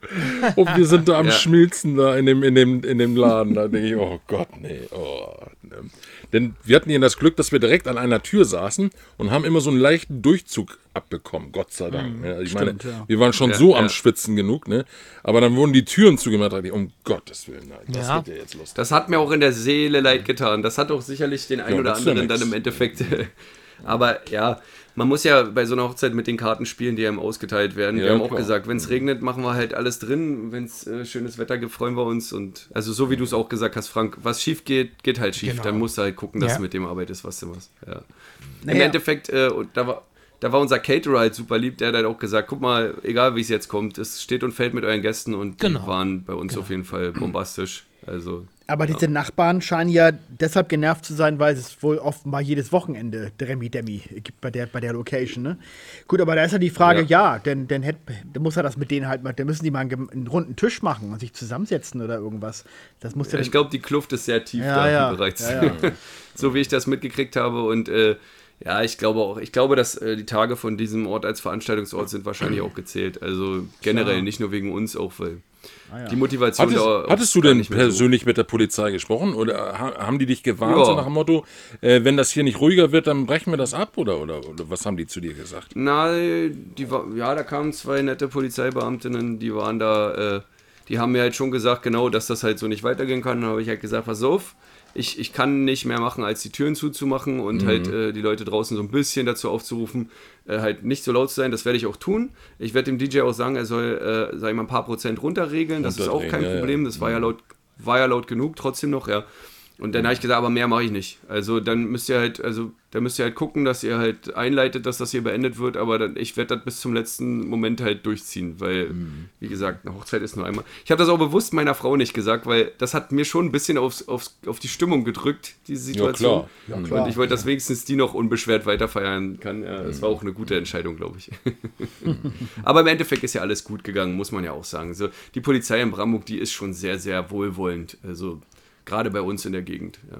Und wir sind da am Schmilzen da in dem Laden. Da denke ich, oh Gott, nee. Oh, nee. Denn wir hatten hier das Glück, dass wir direkt an einer Tür saßen und haben immer so einen leichten Durchzug abbekommen, Gott sei Dank. Also ich meine, wir waren schon so am Schwitzen genug, ne? Aber dann wurden die Türen zugemacht, da dachte ich, um Gottes Willen, nein, das geht ja jetzt los. Das hat mir auch in der Seele leid getan. Das hat auch sicherlich den einen oder anderen dann im Endeffekt... Aber ja, man muss ja bei so einer Hochzeit mit den Karten spielen, die einem ausgeteilt werden. Ja, wir haben auch gesagt, wenn es regnet, machen wir halt alles drin. Wenn es schönes Wetter gibt, freuen wir uns. Und also so wie du es auch gesagt hast, Frank, was schief geht, geht halt schief. Genau. Dann musst du halt gucken, dass du mit dem arbeitest, was du machst. Ja. Naja. Im Endeffekt, und da war unser Caterer halt super lieb, der hat halt auch gesagt, guck mal, egal wie es jetzt kommt, es steht und fällt mit euren Gästen und die waren bei uns auf jeden Fall bombastisch. Also, aber diese Nachbarn scheinen ja deshalb genervt zu sein, weil es wohl offenbar jedes Wochenende Demi gibt bei der Location, ne? Gut, aber da ist ja die Frage, dann muss er das mit denen halt mal, dann müssen die mal einen runden Tisch machen und sich zusammensetzen oder irgendwas. Das muss ich glaube, die Kluft ist sehr tief da bereits. Ja, ja. So wie ich das mitgekriegt habe und ja, ich glaube, dass die Tage von diesem Ort als Veranstaltungsort sind wahrscheinlich auch gezählt. Also generell, nicht nur wegen uns, auch weil die Motivation... Hattest du denn persönlich mit der Polizei gesprochen? Oder haben die dich gewarnt, so nach dem Motto, wenn das hier nicht ruhiger wird, dann brechen wir das ab? Oder was haben die zu dir gesagt? Na, da kamen zwei nette Polizeibeamtinnen, die waren da, die haben mir halt schon gesagt, genau, dass das halt so nicht weitergehen kann. Dann habe ich halt gesagt, pass auf. Ich kann nicht mehr machen, als die Türen zuzumachen und halt die Leute draußen so ein bisschen dazu aufzurufen, halt nicht so laut zu sein. Das werde ich auch tun. Ich werde dem DJ auch sagen, er soll, sag ich mal, ein paar Prozent runterregeln. Das ist auch kein Problem. Das war ja laut genug, trotzdem noch, ja. Und dann habe ich gesagt, aber mehr mache ich nicht. Also dann müsst ihr halt, gucken, dass ihr halt einleitet, dass das hier beendet wird, aber dann, ich werde das bis zum letzten Moment halt durchziehen, weil, wie gesagt, eine Hochzeit ist nur einmal. Ich habe das auch bewusst meiner Frau nicht gesagt, weil das hat mir schon ein bisschen auf die Stimmung gedrückt, diese Situation. Ja, klar. Ja, klar. Und ich wollte, dass wenigstens die noch unbeschwert weiterfeiern kann. Ja, das war auch eine gute Entscheidung, glaube ich. Aber im Endeffekt ist ja alles gut gegangen, muss man ja auch sagen. So, die Polizei in Brandenburg, die ist schon sehr, sehr wohlwollend, also gerade bei uns in der Gegend. Ja.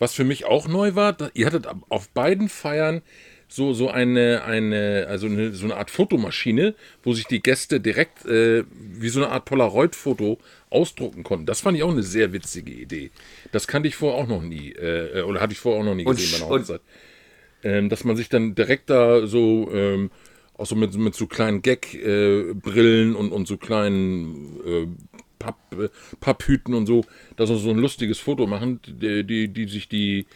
Was für mich auch neu war, ihr hattet auf beiden Feiern so eine Art Fotomaschine, wo sich die Gäste direkt wie so eine Art Polaroid-Foto ausdrucken konnten. Das fand ich auch eine sehr witzige Idee. Das kannte ich vorher auch noch nie, oder hatte ich vorher auch noch nie gesehen bei einer Hochzeit. Dass man sich dann direkt da so, auch so mit so kleinen Gag-Brillen und so kleinen Papphüten und so, dass wir so ein lustiges Foto machen, die sich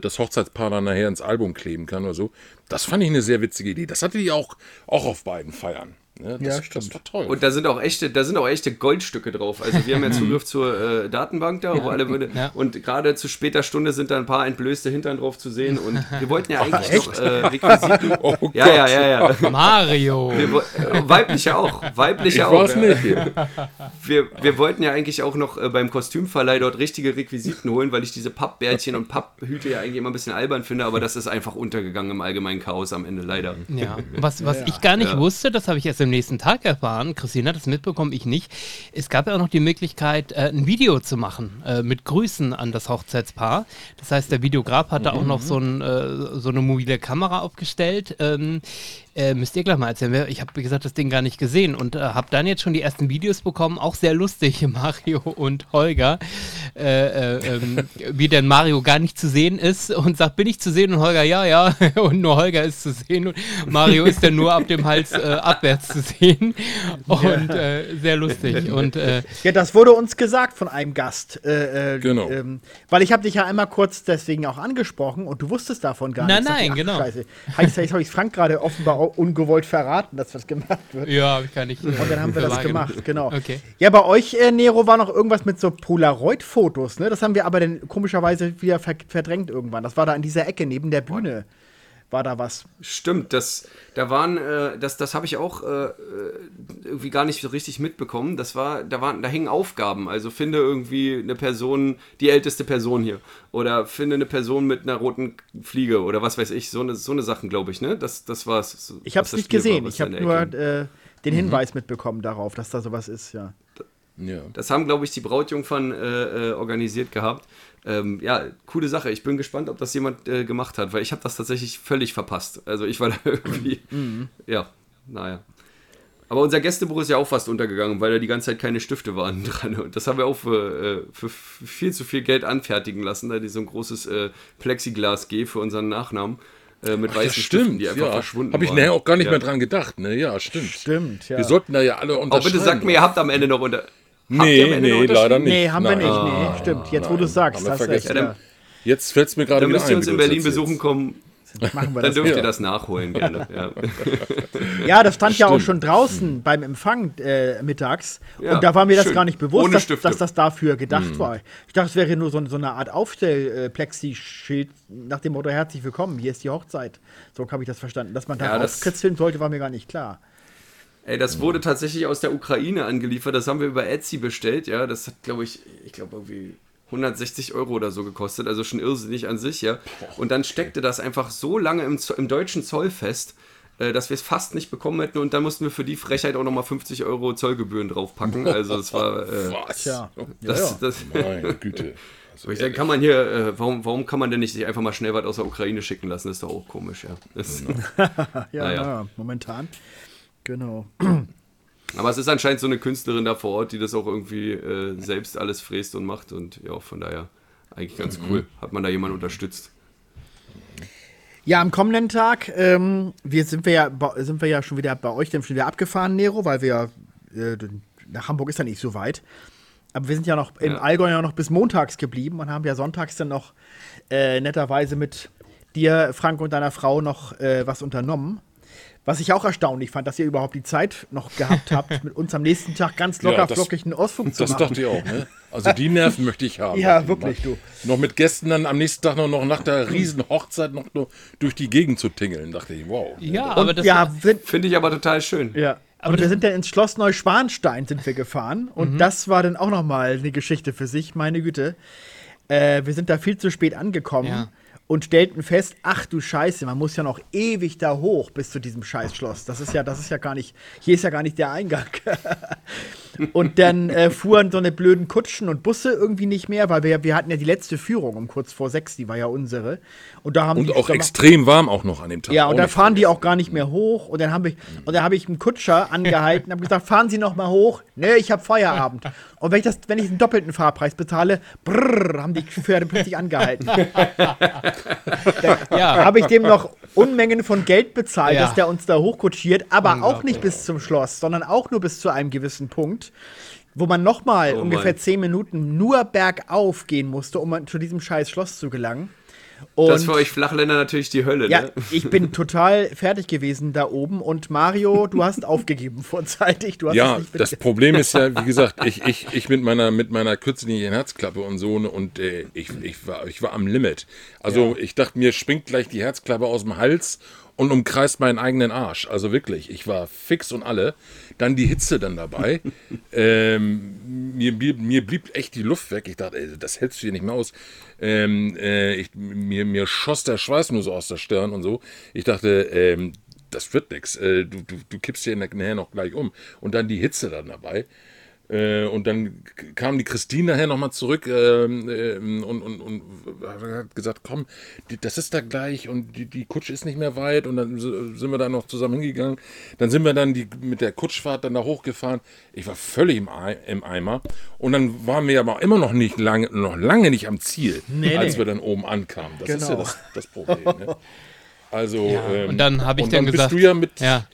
das Hochzeitspaar dann nachher ins Album kleben kann oder so. Das fand ich eine sehr witzige Idee. Das hatte die auch auf beiden Feiern. Ja, das war toll. Und da sind auch echte Goldstücke drauf. Also wir haben ja Zugriff zur Datenbank da, wo alle und gerade zu später Stunde sind da ein paar entblößte Hintern drauf zu sehen und wir wollten ja eigentlich noch Requisiten. Oh ja. Mario. Weibliche auch. Ich weiß nicht. Wir wollten ja eigentlich auch noch beim Kostümverleih dort richtige Requisiten holen, weil ich diese Pappbärtchen und Papphüte ja eigentlich immer ein bisschen albern finde, aber das ist einfach untergegangen im allgemeinen Chaos am Ende, leider. Ja. Was ich gar nicht wusste, das habe ich erst im nächsten Tag erfahren. Christine hat das mitbekommen, ich nicht. Es gab ja auch noch die Möglichkeit, ein Video zu machen mit Grüßen an das Hochzeitspaar. Das heißt, der Videograf hat da auch noch so eine mobile Kamera aufgestellt, müsst ihr gleich mal erzählen. Ich habe, wie gesagt, das Ding gar nicht gesehen und habe dann jetzt schon die ersten Videos bekommen, auch sehr lustig, Mario und Holger, wie denn Mario gar nicht zu sehen ist und sagt, bin ich zu sehen? Und Holger, ja, und nur Holger ist zu sehen und Mario ist dann nur ab dem Hals abwärts zu sehen und sehr lustig. Und, ja, das wurde uns gesagt von einem Gast. Genau. Weil ich habe dich ja einmal kurz deswegen auch angesprochen und du wusstest davon gar nichts. Nein, genau. Scheiße. Jetzt habe ich Frank gerade offenbar ungewollt verraten, dass was gemacht wird. Ja, kann ich. Und dann haben wir das gemacht, genau. Okay. Ja, bei euch, Nero, war noch irgendwas mit so Polaroid-Fotos, ne? Das haben wir aber dann komischerweise wieder verdrängt irgendwann. Das war da in dieser Ecke neben der Bühne. War da was? Stimmt, das habe ich auch irgendwie gar nicht so richtig mitbekommen. Da hingen Aufgaben. Also finde irgendwie eine Person, die älteste Person hier. Oder finde eine Person mit einer roten Fliege oder was weiß ich. So eine Sachen, glaube ich, ne? Das war's. So, ich habe es nicht gesehen. Ich habe nur den Hinweis mitbekommen darauf, dass da sowas ist, ja. Ja. Das haben, glaube ich, die Brautjungfern organisiert gehabt. Ja, coole Sache. Ich bin gespannt, ob das jemand gemacht hat, weil ich habe das tatsächlich völlig verpasst. Also ich war da irgendwie, Aber unser Gästebuch ist ja auch fast untergegangen, weil da die ganze Zeit keine Stifte waren dran. Und das haben wir auch für viel zu viel Geld anfertigen lassen, da so ein großes Plexiglas-G für unseren Nachnamen. Mit weißen Stimmen, die einfach verschwunden waren. Habe ich nachher auch gar nicht mehr dran gedacht. Ne? Ja, stimmt. Stimmt, ja. Wir sollten da ja alle unterschreiben. Aber bitte sagt mir, ihr habt am Ende noch leider nicht. Nee, haben wir nicht. Nee, stimmt. Jetzt, wo du es sagst, hast du recht. Ja. Jetzt fällt es mir gerade wieder ein. Dann müsst ihr uns in Berlin besuchen kommen. Machen wir das. Dann dürft ihr das nachholen gerne. Ja, ja, das stand ja auch schon draußen beim Empfang mittags. Ja, und da war mir das gar nicht bewusst, dass das dafür gedacht war. Ich dachte, es wäre nur so eine Art Aufstell-Plexi-Schild nach dem Motto, herzlich willkommen, hier ist die Hochzeit. So habe ich das verstanden. Dass man da aufkritzeln sollte, war mir gar nicht klar. Ey, das wurde tatsächlich aus der Ukraine angeliefert. Das haben wir über Etsy bestellt. Ja, das hat, glaube ich, irgendwie 160 € oder so gekostet. Also schon irrsinnig an sich, ja. Und dann steckte das einfach so lange im deutschen Zoll fest, dass wir es fast nicht bekommen hätten. Und dann mussten wir für die Frechheit auch nochmal 50 € Zollgebühren draufpacken. Also das war... was? Ja. Meine Güte. Also ich sage, kann man hier, warum kann man denn nicht sich einfach mal schnell was aus der Ukraine schicken lassen? Das ist doch auch komisch, ja. Momentan... Genau. Aber es ist anscheinend so eine Künstlerin da vor Ort, die das auch irgendwie selbst alles fräst und macht. Und ja, von daher eigentlich ganz cool. Hat man da jemanden unterstützt. Ja, am kommenden Tag sind wir ja schon wieder bei euch, dann schon wieder abgefahren, Nero, weil wir nach Hamburg ist ja nicht so weit. Aber wir sind ja noch im Allgäu noch bis montags geblieben und haben ja sonntags dann noch netterweise mit dir, Frank, und deiner Frau noch was unternommen. Was ich auch erstaunlich fand, dass ihr überhaupt die Zeit noch gehabt habt, mit uns am nächsten Tag ganz flockig einen Ausflug zu machen. Das dachte ich auch, ne? Also die Nerven möchte ich haben. Ja, wirklich, du. Noch mit Gästen dann am nächsten Tag noch nach der riesen Hochzeit noch durch die Gegend zu tingeln, dachte ich, wow. Ja, aber das finde ich aber total schön. Ja. Und wir sind dann ins Schloss Neuschwanstein gefahren und das war dann auch nochmal eine Geschichte für sich, meine Güte. Wir sind da viel zu spät angekommen. Ja. Und stellten fest, ach du Scheiße, man muss ja noch ewig da hoch bis zu diesem Scheißschloss. Das ist ja gar nicht, hier ist ja gar nicht der Eingang. Und dann fuhren so eine blöden Kutschen und Busse irgendwie nicht mehr, weil wir hatten ja die letzte Führung um kurz vor 6, die war ja unsere. Und da haben und die auch extrem warm auch noch an dem Tag. Ja, und da fahren die auch gar nicht mehr hoch. Und dann habe ich einen Kutscher angehalten und habe gesagt, fahren Sie noch mal hoch. Nee, ich habe Feierabend. Und wenn ich einen doppelten Fahrpreis bezahle, haben die Pferde plötzlich angehalten. Habe ich dem noch Unmengen von Geld bezahlt, dass der uns da hochkutschiert, aber auch nicht bis zum Schloss, sondern auch nur bis zu einem gewissen Punkt, wo man nochmal ungefähr 10 Minuten nur bergauf gehen musste, um zu diesem scheiß Schloss zu gelangen. Und das ist für euch Flachländer natürlich die Hölle, ne? Ich bin total fertig gewesen da oben und Mario, du hast aufgegeben vorzeitig. Du hast das Problem ist ja, wie gesagt, ich mit meiner kürzlichen Herzklappe und so und ich war am Limit. Also ich dachte mir, springt gleich die Herzklappe aus dem Hals und umkreist meinen eigenen Arsch. Also wirklich, ich war fix und alle. Dann die Hitze dann dabei. Mir blieb echt die Luft weg. Ich dachte, ey, das hältst du hier nicht mehr aus. Mir schoss der Schweiß nur so aus der Stirn und so. Ich dachte, das wird nichts. Du kippst hier nachher noch gleich um. Und dann die Hitze dann dabei. Und dann kam die Christine nachher nochmal zurück und hat gesagt, komm, das ist da gleich und die Kutsche ist nicht mehr weit. Und dann sind wir da noch zusammen hingegangen. Dann sind wir dann mit der Kutschfahrt dann da hochgefahren. Ich war völlig im Eimer. Und dann waren wir aber immer noch nicht lange nicht am Ziel, als wir dann oben ankamen. Das ist ja das Problem. Ne? Also, ja. Und dann habe ich dann gesagt... Bist du ja mit... Ja.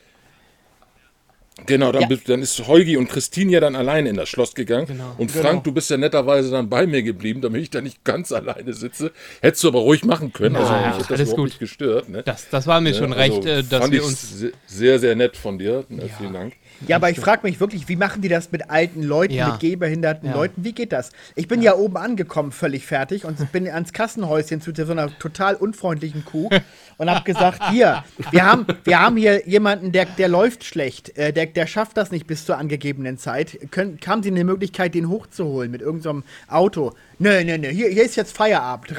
Genau, dann ist Holgi und Christine ja dann alleine in das Schloss gegangen. Genau. Und Frank, du bist ja netterweise dann bei mir geblieben, damit ich da nicht ganz alleine sitze. Hättest du aber ruhig machen können. Also mich hat das überhaupt nicht gestört. Ne? Das war mir schon recht, dass wir uns... Sehr, sehr nett von dir. Ne? Ja. Vielen Dank. Ja, aber ich frage mich wirklich, wie machen die das mit alten Leuten, mit gehbehinderten Leuten? Wie geht das? Ich bin ja oben angekommen, völlig fertig und bin ans Kassenhäuschen zu so einer total unfreundlichen Kuh und habe gesagt, hier, wir haben hier jemanden, der läuft schlecht, der schafft das nicht bis zur angegebenen Zeit. Haben Sie eine Möglichkeit, den hochzuholen mit irgendeinem Auto? Nö, hier ist jetzt Feierabend.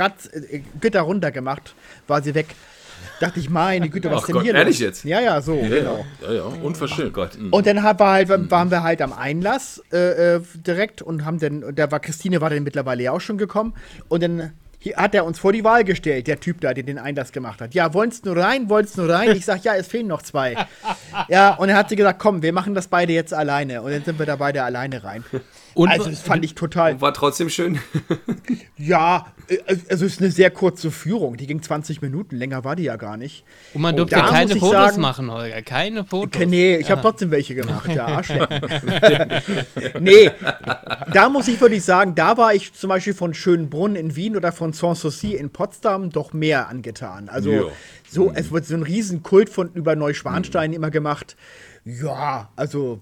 Gitter runtergemacht, war sie weg. Dachte ich, meine Güte, was denn hier los? Ehrlich jetzt? Ja, so, genau. Ja, unverschämt. Gott. Und dann waren wir halt am Einlass direkt und haben dann, Christine war dann mittlerweile ja auch schon gekommen und dann hat er uns vor die Wahl gestellt, der Typ da, der den Einlass gemacht hat. Ja, wollt's nur rein? Ich sag, ja, es fehlen noch zwei. Ja, und er hat sie gesagt, komm, wir machen das beide jetzt alleine. Und dann sind wir da beide alleine rein. Und also das fand ich total... War trotzdem schön. Ja, also es ist eine sehr kurze Führung. Die ging 20 Minuten, länger war die ja gar nicht. Und man durfte keine Fotos machen, Holger. Keine Fotos. Nee, ich habe trotzdem welche gemacht. Ja, Arschlecken. Nee, da muss ich wirklich sagen, da war ich zum Beispiel von Schönbrunn in Wien oder von Sanssouci in Potsdam doch mehr angetan. Also es wird so ein Riesenkult von über Neuschwanstein immer gemacht. Ja, also...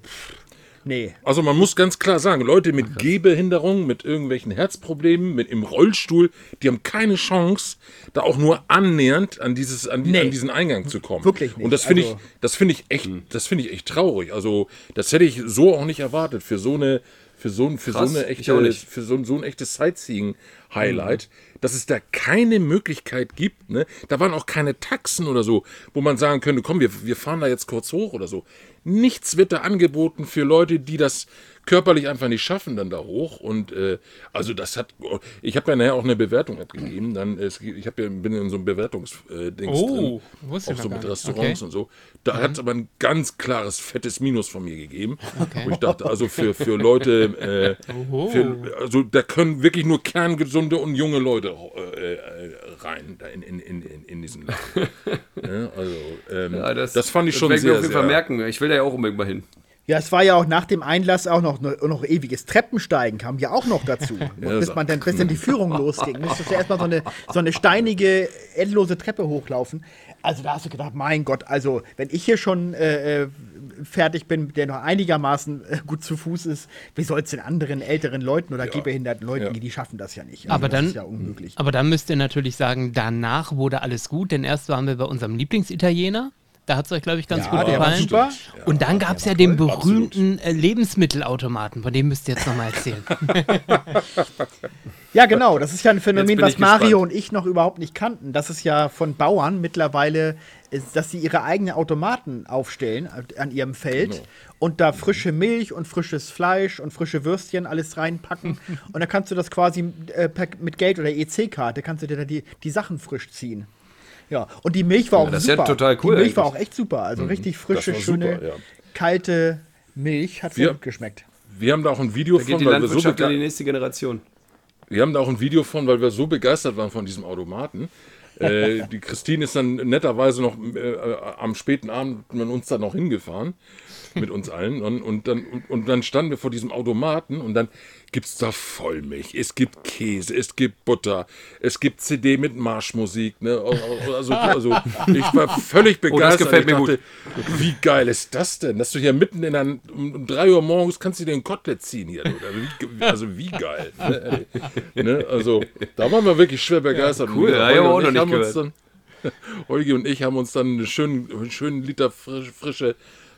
Nee. Also man muss ganz klar sagen, Leute mit Gehbehinderung, mit irgendwelchen Herzproblemen, mit im Rollstuhl, die haben keine Chance, da auch nur annähernd an diesen Eingang zu kommen. Wirklich nicht. Und das finde ich echt traurig. Also das hätte ich so auch nicht erwartet für so ein echtes Sightseeing-Highlight, dass es da keine Möglichkeit gibt, ne? Da waren auch keine Taxen oder so, wo man sagen könnte, komm, wir fahren da jetzt kurz hoch oder so. Nichts wird da angeboten für Leute, die das körperlich einfach nicht schaffen, dann da hoch. Und also das hat, ich habe ja nachher auch eine Bewertung abgegeben. Dann bin in so einem Bewertungsdings drin, auch so mit Restaurants und so. Da hat es aber ein ganz klares fettes Minus von mir gegeben. Okay. Und ich dachte, also für Leute, also da können wirklich nur kerngesunde und junge Leute rein da in diesen Laden. Ja, also das fand ich schon sehr, sehr. Das werden wir auf jeden Fall merken. Ich will da ja auch unbedingt mal hin. Ja, es war ja auch nach dem Einlass auch noch ewiges Treppensteigen, kam ja auch noch dazu. Ja, bis dann die Führung losging, musstest du erstmal so eine steinige, endlose Treppe hochlaufen. Also da hast du gedacht, mein Gott, also wenn ich hier schon fertig bin, der noch einigermaßen gut zu Fuß ist, wie soll es den anderen älteren Leuten oder gehbehinderten Leuten, die schaffen das ja nicht. Also aber das ist ja unmöglich. Aber dann müsst ihr natürlich sagen, danach wurde alles gut, denn erst waren wir bei unserem Lieblingsitaliener. Da hat es euch, glaube ich, ganz gut gefallen. Ja, und dann gab es ja den berühmten Lebensmittelautomaten. Von dem müsst ihr jetzt nochmal erzählen. Ja, genau. Das ist ja ein Phänomen, was Mario und ich noch überhaupt nicht kannten. Das ist ja von Bauern mittlerweile, dass sie ihre eigenen Automaten aufstellen an ihrem Feld und da frische Milch und frisches Fleisch und frische Würstchen alles reinpacken. Und dann kannst du das quasi mit Geld oder EC-Karte, kannst du dir da die Sachen frisch ziehen. Ja, und die Milch war auch das super. Das ist ja total cool. Die Milch war auch echt super. Also richtig frische, schöne, kalte Milch. Hat gut geschmeckt. Wir haben da auch ein Video von, weil wir so begeistert waren. Die nächste Generation. Wir haben da auch ein Video von, weil wir so begeistert waren von diesem Automaten. Die Christine ist dann netterweise noch am späten Abend mit uns dann noch hingefahren. Mit uns allen. Und dann standen wir vor diesem Automaten und dann gibt es da Vollmilch, es gibt Käse, es gibt Butter, es gibt CD mit Marschmusik. Ne? Also ich war völlig begeistert. Das gefällt mir gut. Wie geil ist das denn? Dass du hier mitten um 3 Uhr morgens kannst du dir ein Kotelett ziehen hier. Also wie geil. Ne? Also da waren wir wirklich schwer begeistert. Ja, cool, ja, ich auch noch nicht gehört. Holgi und ich haben uns dann einen schönen Liter frische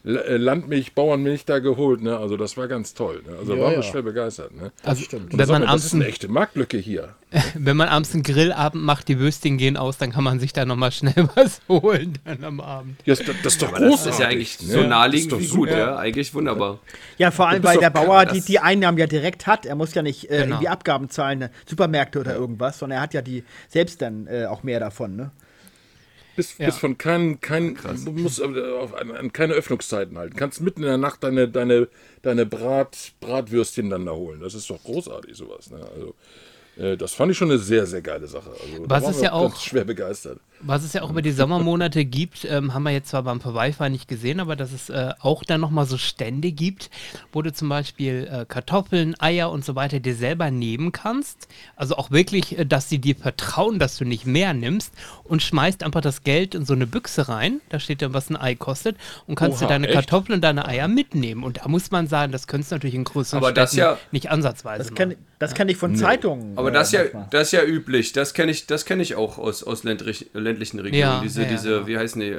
Landmilch, Bauernmilch da geholt. Ne? Also das war ganz toll. Ne? Also waren wir schwer begeistert. Ne? Also, stimmt. Und das ist eine echte Marktlücke hier. Wenn man abends einen Grillabend macht, die Würstchen gehen aus, dann kann man sich da nochmal schnell was holen dann am Abend. Ja, das ist doch großartig. Das ist ja eigentlich so naheliegend wie gut. Ja, eigentlich wunderbar. Ja, vor allem, weil der Bauer die Einnahmen ja direkt hat. Er muss ja nicht irgendwie Abgaben zahlen, ne? Supermärkte oder irgendwas, sondern er hat ja die selbst dann auch mehr davon, ne? Bis von keinen, du musst an keine Öffnungszeiten halten. Kannst mitten in der Nacht deine Bratwürstchen dann da holen. Das ist doch großartig, sowas. Ne? Also, das fand ich schon eine sehr, sehr geile Sache. Also, da waren wir ganz schwer begeistert. Was es ja auch über die Sommermonate gibt, haben wir jetzt zwar beim Vorbeifahren nicht gesehen, aber dass es auch dann nochmal so Stände gibt, wo du zum Beispiel Kartoffeln, Eier und so weiter dir selber nehmen kannst. Also auch wirklich, dass sie dir vertrauen, dass du nicht mehr nimmst und schmeißt einfach das Geld in so eine Büchse rein. Da steht dann, was ein Ei kostet und kannst dir deine Kartoffeln und deine Eier mitnehmen. Und da muss man sagen, das könntest du natürlich in größeren Städten nicht ansatzweise machen. Das kenne ich von Zeitungen. Aber das ist ja üblich. Das kenne ich auch aus ländlichen Regionen. Ja, diese wie heißen die,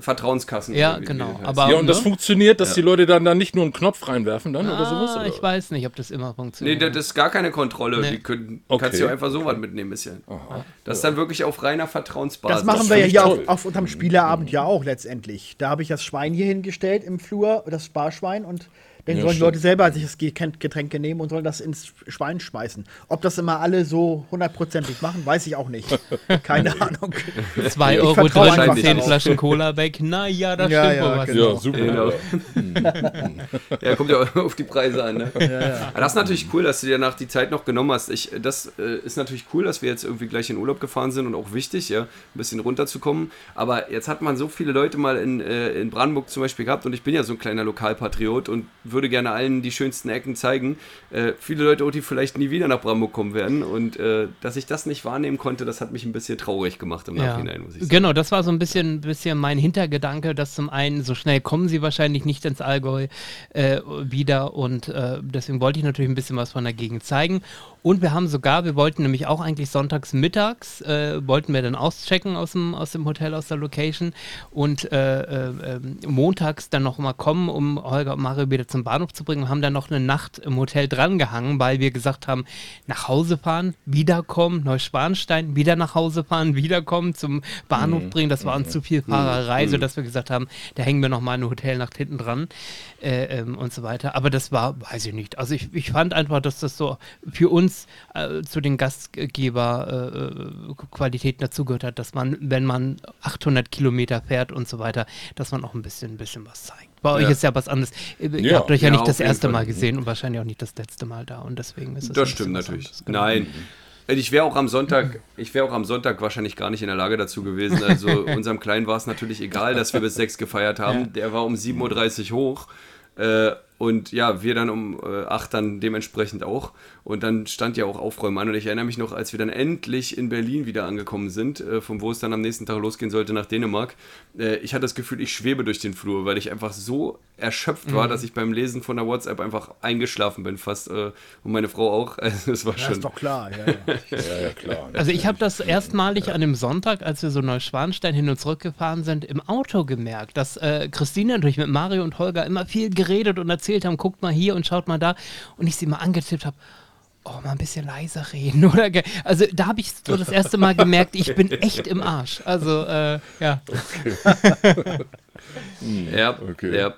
Vertrauenskassen. Ja, genau. Aber, und das funktioniert, dass die Leute dann da nicht nur einen Knopf reinwerfen dann oder sowas? Oder? Ich weiß nicht, ob das immer funktioniert. Nee, das ist gar keine Kontrolle. Nee. Kannst du einfach so was mitnehmen. Bisschen. Aha. Das ist dann wirklich auf reiner Vertrauensbasis. Das machen wir ja hier auf unserem Spieleabend ja auch letztendlich. Da habe ich das Schwein hier hingestellt im Flur, das Sparschwein und dann sollen Leute selber sich das Getränk nehmen und sollen das ins Schwein schmeißen. Ob das immer alle so 100%ig machen, weiß ich auch nicht. Keine Ahnung. 2 € drin, 10 Flaschen Cola weg. Naja, das stimmt wohl was. Genau. Ja, super. Genau. Ja, kommt ja auf die Preise an. Ne? Ja. Das ist natürlich cool, dass du dir nach die Zeit noch genommen hast. Das ist natürlich cool, dass wir jetzt irgendwie gleich in Urlaub gefahren sind und auch wichtig, ein bisschen runterzukommen. Aber jetzt hat man so viele Leute mal in Brandenburg zum Beispiel gehabt und ich bin ja so ein kleiner Lokalpatriot und würde gerne allen die schönsten Ecken zeigen. Viele Leute, die vielleicht nie wieder nach Brandenburg kommen werden. Und dass ich das nicht wahrnehmen konnte, das hat mich ein bisschen traurig gemacht im Nachhinein, muss ich sagen. Genau, das war so ein bisschen mein Hintergedanke, dass zum einen, so schnell kommen sie wahrscheinlich nicht ins Allgäu wieder. Und deswegen wollte ich natürlich ein bisschen was von der Gegend zeigen. Und wir wollten nämlich auch eigentlich sonntags mittags, wollten wir dann auschecken aus dem Hotel, aus der Location und montags dann nochmal kommen, um Holger und Mario wieder zum Bahnhof zu bringen und haben dann noch eine Nacht im Hotel drangehangen, weil wir gesagt haben, nach Hause fahren, wiederkommen, Neuschwanstein, wieder nach Hause fahren, wiederkommen, zum Bahnhof bringen, das war uns zu viel Fahrerei, sodass wir gesagt haben, da hängen wir nochmal eine Hotelnacht hinten dran und so weiter. Aber das war, weiß ich nicht, also ich fand einfach, dass das so für uns zu den Gastgeberqualitäten dazugehört hat, dass man, wenn man 800 Kilometer fährt und so weiter, dass man auch ein bisschen was zeigt. Bei euch ist ja was anderes. Ihr habt euch ja nicht das erste Mal gesehen und wahrscheinlich auch nicht das letzte Mal da und deswegen ist es. Das stimmt natürlich. Genau. Nein. Ich wäre auch am Sonntag wahrscheinlich gar nicht in der Lage dazu gewesen. Also unserem Kleinen war es natürlich egal, dass wir bis 6 gefeiert haben. Ja. Der war um 7.30 Uhr hoch. Und ja, wir dann um 8 dann dementsprechend auch. Und dann stand ja auch Aufräumen an. Und ich erinnere mich noch, als wir dann endlich in Berlin wieder angekommen sind, von wo es dann am nächsten Tag losgehen sollte nach Dänemark. Ich hatte das Gefühl, ich schwebe durch den Flur, weil ich einfach so erschöpft war, dass ich beim Lesen von der WhatsApp einfach eingeschlafen bin fast. Und meine Frau auch. Also das war schon... ist doch klar. Ja, klar. Also ich habe das erstmalig an dem Sonntag, als wir so Neuschwanstein hin und zurück gefahren sind, im Auto gemerkt, dass Christine natürlich mit Mario und Holger immer viel geredet und erzählt haben, guckt mal hier und schaut mal da und ich sie mal angetippt habe, mal ein bisschen leiser reden, oder? Also da habe ich so das erste Mal gemerkt, ich bin echt im Arsch. Also, ja. Okay. Ja.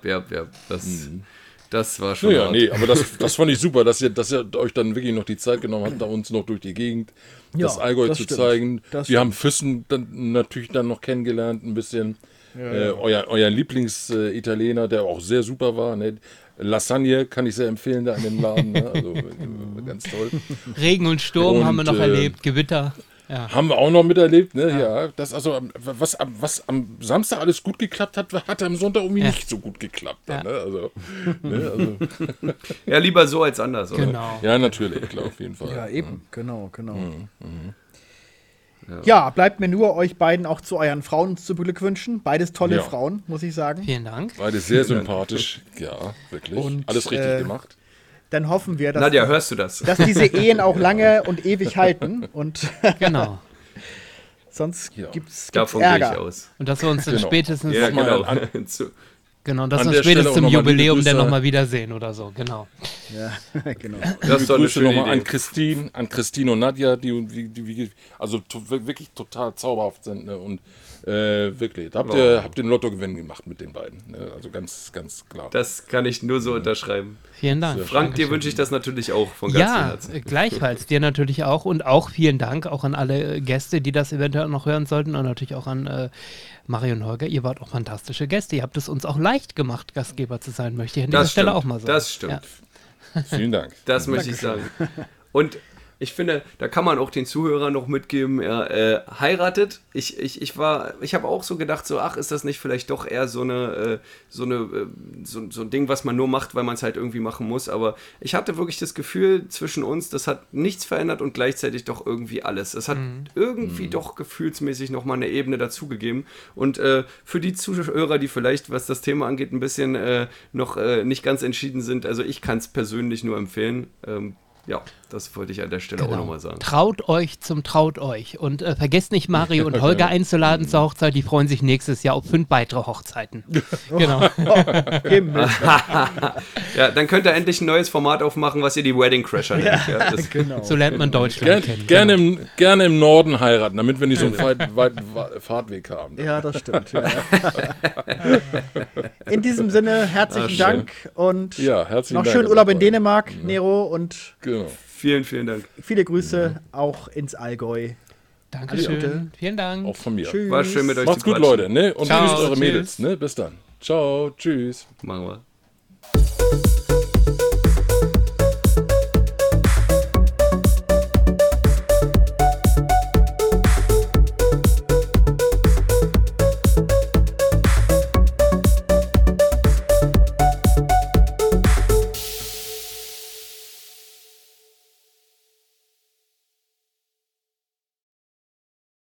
Das war schon hart. Nee, aber das fand ich super, dass ihr euch dann wirklich noch die Zeit genommen habt, da uns noch durch die Gegend das Allgäu zu zeigen. Wir haben Füssen dann natürlich dann noch kennengelernt, ein bisschen. Ja. Euer Lieblingsitaliener, der auch sehr super war, ne? Lasagne kann ich sehr empfehlen da in dem Laden, ne? Also ganz toll. Regen und Sturm haben wir noch erlebt, Gewitter. Ja. Haben wir auch noch miterlebt, ne? Ja. Das also, was am Samstag alles gut geklappt hat, hat am Sonntag irgendwie nicht so gut geklappt. Dann, ne? Also, ja, lieber so als anders, oder? Genau. Ja, natürlich, klar, auf jeden Fall. Ja, eben, genau. Mhm. Ja, bleibt mir nur, euch beiden auch zu euren Frauen zu beglückwünschen. Beides tolle Frauen, muss ich sagen. Vielen Dank. Beides sehr sympathisch. Ja, wirklich. Und, alles richtig gemacht. Dann hoffen wir, dass, Nadja, hörst du das? Dass diese Ehen auch lange und ewig halten. Und genau. Sonst gibt's Ärger. Davon gehe ich aus. Und dass wir uns dann spätestens... Ja, genau. Genau, dass wir uns spätestens zum Jubiläum dann nochmal wiedersehen oder so, genau. Ja, genau. Das ist Grüße nochmal an Christine und Nadja, die also wirklich total zauberhaft sind, ne? Und wirklich, da habt ihr den Lottogewinn gemacht mit den beiden, ne? Also ganz, ganz klar. Das kann ich nur so unterschreiben. Vielen Dank. Frank, dir wünsche ich das natürlich auch von ganzem Herzen. Ja, gleichfalls, dir natürlich auch, und auch vielen Dank auch an alle Gäste, die das eventuell noch hören sollten, und natürlich auch an Mario und Holger, ihr wart auch fantastische Gäste. Ihr habt es uns auch leicht gemacht, Gastgeber zu sein, möchte ich an dieser Stelle auch mal sagen. Das stimmt. Ja. Vielen Dank. Das möchte ich sagen. Und ich finde, da kann man auch den Zuhörern noch mitgeben, heiratet. Ich habe auch so gedacht, so, ach, ist das nicht vielleicht doch eher so ein Ding, was man nur macht, weil man es halt irgendwie machen muss. Aber ich hatte wirklich das Gefühl zwischen uns, das hat nichts verändert und gleichzeitig doch irgendwie alles. Es hat irgendwie doch gefühlsmäßig nochmal eine Ebene dazugegeben. Und für die Zuhörer, die vielleicht, was das Thema angeht, ein bisschen noch nicht ganz entschieden sind, also ich kann es persönlich nur empfehlen. Ja, das wollte ich an der Stelle auch nochmal sagen. Traut euch. Und vergesst nicht, Mario und Holger einzuladen zur Hochzeit. Die freuen sich nächstes Jahr auf 5 weitere Hochzeiten. Genau. Ja, dann könnt ihr endlich ein neues Format aufmachen, was ihr die Wedding Crasher nennt. Ja, genau. So lernt man Deutschland kennen. Gerne im Norden heiraten, damit wir nicht so einen weiten Fahrtweg haben. Ja, das stimmt. Ja. In diesem Sinne, herzlichen Dank. Und noch schönen Urlaub in Dänemark, Nero. Und vielen Dank. Viele Grüße auch ins Allgäu. Dankeschön. Vielen Dank. Auch von mir. Tschüss. War schön mit euch zu quatschen. Macht's gut, Leute. Ne? Und grüßt eure Mädels. Ne? Bis dann. Ciao. Tschüss. Machen wir.